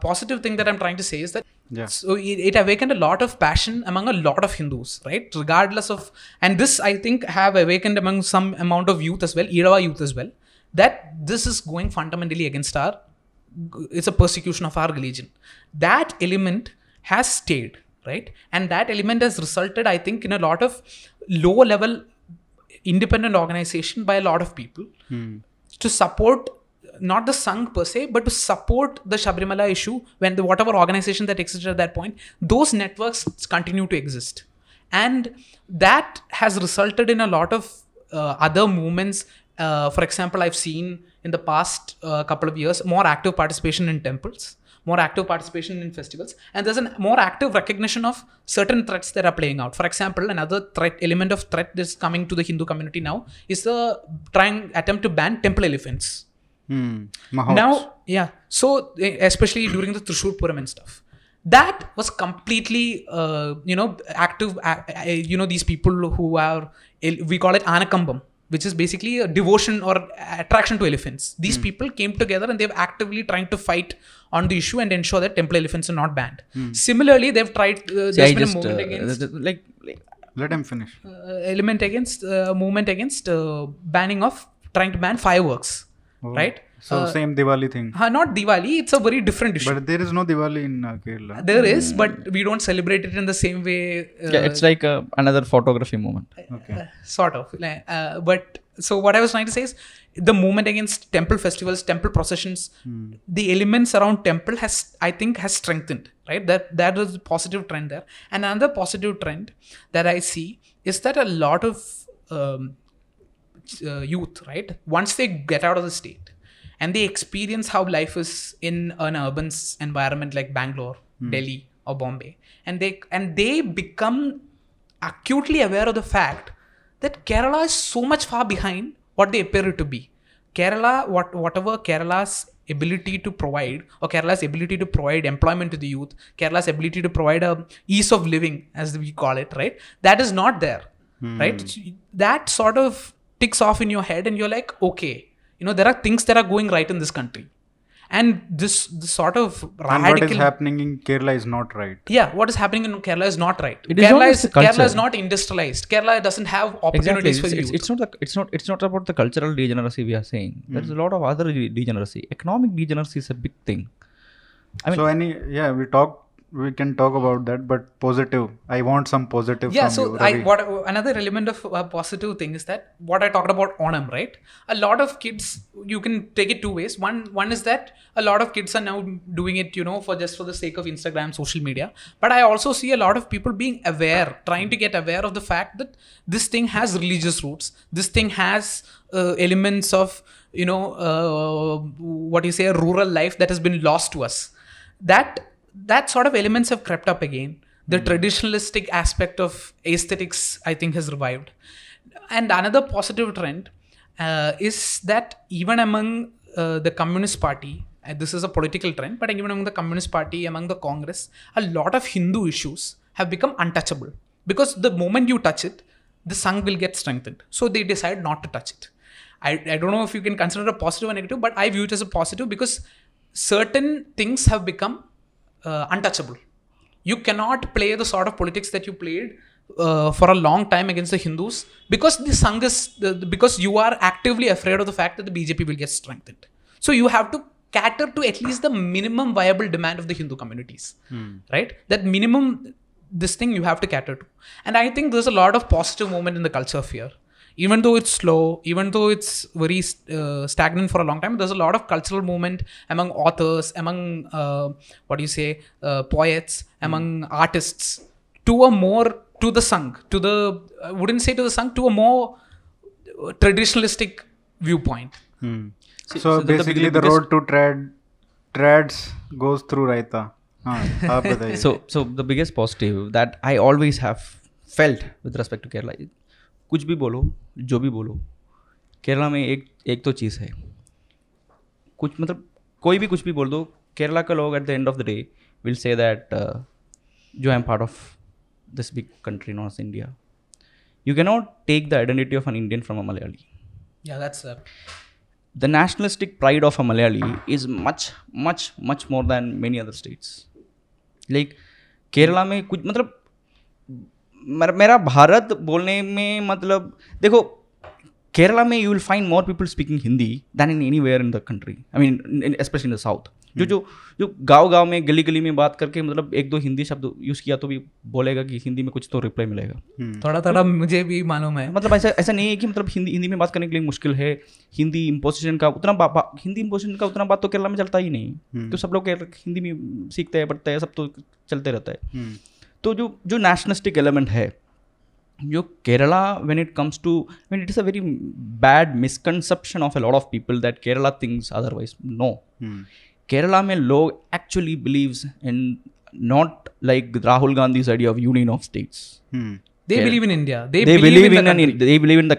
positive thing that I'm trying to say is that so it awakened a lot of passion among a lot of Hindus, right? Regardless of, and this I think have awakened among some amount of youth as well, Irava youth as well, that this is going fundamentally against our, it's a persecution of our religion. That element has stayed, right? And that element has resulted, I think, in a lot of low level independent organization by a lot of people to support not the Sangh per se, but to support the Shabrimala issue when whatever organization that existed at that point, those networks continue to exist. And that has resulted in a lot of other movements. For example, I've seen in the past couple of years, more active participation in temples, more active participation in festivals. And there's a more active recognition of certain threats that are playing out. For example, another element of threat that's coming to the Hindu community now is the attempt to ban temple elephants. Now, so especially during the Trishur Puram and stuff, that was completely, you know, active, you know, these people who are, we call it Anakambam, which is basically a devotion or attraction to elephants. These people came together and they've actively trying to fight on the issue and ensure that temple elephants are not banned. Similarly, they've tried, there's been a movement against, let him finish. Movement against banning of, trying to ban fireworks. Right? So same Diwali thing. Not Diwali. It's a very different issue. But there is no Diwali in Kerala. There is, but we don't celebrate it in the same way. Yeah, it's like another photography moment. Sort of. But so what I was trying to say is the movement against temple festivals, temple processions, the elements around temple has, I think, has strengthened. Right? That was a positive trend there. And another positive trend that I see is that a lot of youth, right? Once they get out of the state and they experience how life is in an urban environment like Bangalore, Delhi or Bombay, and they become acutely aware of the fact that Kerala is so much far behind what they appear to be. Kerala, whatever Kerala's ability to provide, or Kerala's ability to provide employment to the youth, Kerala's ability to provide a ease of living, as we call it, right? That is not there, right? That sort of ticks off in your head and you're like, okay, you know, there are things that are going right in this country. And this sort of radical... what is happening in Kerala is not right. Yeah, what is happening in Kerala is not right. Kerala is not industrialized. Kerala doesn't have opportunities for youth. It's not about the cultural degeneracy we are saying. There's a lot of other degeneracy. Economic degeneracy is a big thing. I mean, so we can talk about that, but positive. I want some positive. Yeah, from you, Ravi. Another element of a positive thing is that what I talked about Onam, right? A lot of kids, you can take it two ways. One is that a lot of kids are now doing it, you know, for the sake of Instagram, social media. But I also see a lot of people being aware, trying to get aware of the fact that this thing has religious roots. This thing has elements of, you know, rural life that has been lost to us. That sort of elements have crept up again. The traditionalistic aspect of aesthetics, I think, has revived. And another positive trend is that even among the Communist Party, this is a political trend, but even among the Communist Party, among the Congress, a lot of Hindu issues have become untouchable. Because the moment you touch it, the Sangh will get strengthened. So they decide not to touch it. I don't know if you can consider it a positive or negative, but I view it as a positive because certain things have become untouchable. You cannot play the sort of politics that you played for a long time against the Hindus because the Sangh is, because you are actively afraid of the fact that the BJP will get strengthened. So you have to cater to at least the minimum viable demand of the Hindu communities, right? That minimum, this thing you have to cater to. And I think there's a lot of positive movement in the culture of fear. Even though it's slow, even though it's very stagnant for a long time, there's a lot of cultural movement among authors, among, poets, among artists, to a more traditionalistic viewpoint. So basically the road to treads goes through Raita. So the biggest positive that I always have felt with respect to Kerala is, कुछ भी बोलो जो भी बोलो, केरला में एक तो चीज़ है, कुछ मतलब कोई भी कुछ भी बोल दो, केरला का लोग at the end of the day will say that जो I am part of this big country non India. You can not take the identity of an Indian from a Malayali. Yeah, that's it. The nationalistic pride of a Malayali is much more than many other states. Like Kerala में कुछ मतलब मेरा भारत बोलने में मतलब देखो, केरला में you will find more people speaking Hindi than in anywhere in the country. I mean specially in the south, जो गांव में गली गली में बात करके मतलब एक दो हिंदी शब्द यूज़ किया तो भी बोलेगा कि हिंदी में कुछ तो रिप्लाई मिलेगा. थोड़ा थोड़ा मुझे भी मालूम है, मतलब ऐसा नहीं है कि मतलब हिंदी में बात करने के लिए मुश्किल है. हिंदी इम्पोजिशन का उतना बात तो केरला में चलता ही नहीं, तो सब लोग हिंदी में सीखते हैं, पढ़ते हैं, सब तो चलते रहता है. तो जो नेशनलिस्टिक एलिमेंट है जो Kerala, when it comes to, when it is a very bad misconception of a lot of people that Kerala things otherwise. No, Kerala में लोग actually believes in, not like Rahul Gandhi's idea of union of states. They believe in India. They believe in the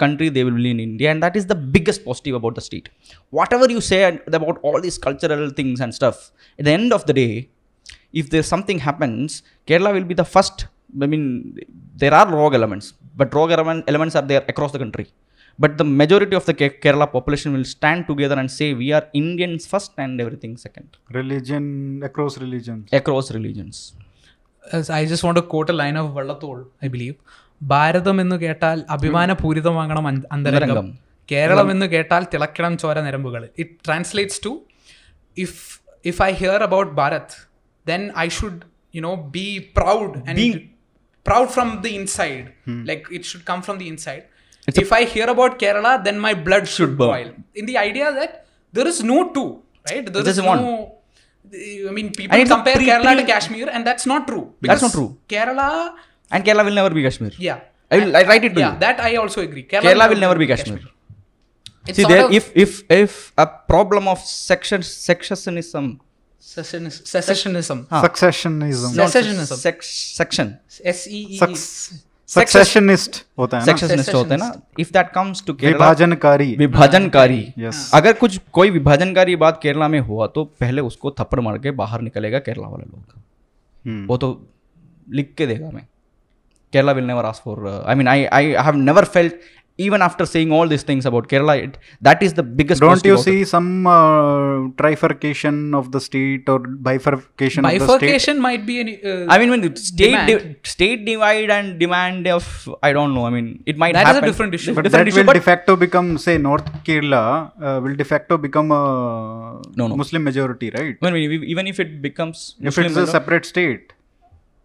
country. They believe in India, and that is the biggest positive about the state. Whatever you say about all these cultural things and stuff, at the end of the day, if there's something happens, Kerala will be the first. I mean, there are rogue elements, but rogue elements are there across the country. But the majority of the Kerala population will stand together and say, we are Indians first and everything second. Across religions. As I just want to quote a line of Vellappally, I believe. Bharatam ennu kettal abhimana pooritam vaanganam andarangam. Keralam ennu kettal tilakkanam chora nerambugal. It translates to, if I hear about Bharat, then I should, you know, be proud and being proud from the inside. Like it should come from the inside. If I hear about Kerala, then my blood should boil. In the idea that there is no two, right? There is no one. I mean, people compare Kerala to Kashmir, and that's not true. That's not true. Kerala and Kerala will never be Kashmir. Yeah, I write it to you. That I also agree. Kerala will never be Kashmir. See, there if a problem of sectionism. Secessionist होते हैं ना. If that comes to Kerala, विभाजनकारी. अगर कोई विभाजनकारी बात केरला में हुआ तो पहले उसको थप्पड़ मार के बाहर निकलेगा केरला वाले लोग. वो तो लिख के देगा. मैं Kerala will never ask for, I mean I have never felt even after saying all these things about Kerala, that is the biggest. Don't you see some trifurcation of the state or bifurcation? Bifurcation might be. I mean, when state divide and demand of, I don't know. I mean, it might. That is a different issue. But that will de facto become, say, North Kerala will de facto become a Muslim majority, right? I mean, even if it becomes, if it's a separate state.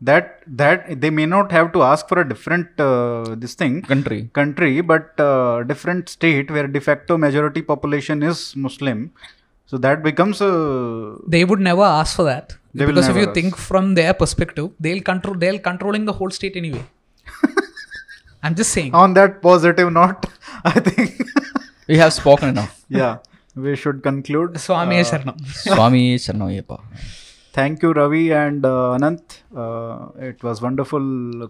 That they may not have to ask for a different country, but different state where de facto majority population is Muslim. So that becomes a. They would never ask for that because if you think from their perspective, they'll controlling the whole state anyway. I'm just saying. On that positive note, I think we have spoken enough. Yeah, we should conclude. Swami Ayyappa. Swami Ayyappa. Thank you, Ravi and Anant. It was wonderful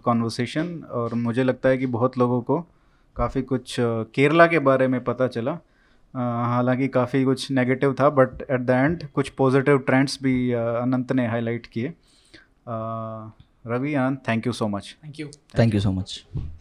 conversation और मुझे लगता है कि बहुत लोगों को काफ़ी कुछ केरला के बारे में पता चला. हालांकि काफ़ी कुछ नेगेटिव था, बट एट द एंड कुछ पॉजिटिव ट्रेंड्स भी अनंत ने हाईलाइट किए. Ravi, Anant, thank you so much. Thank you so much.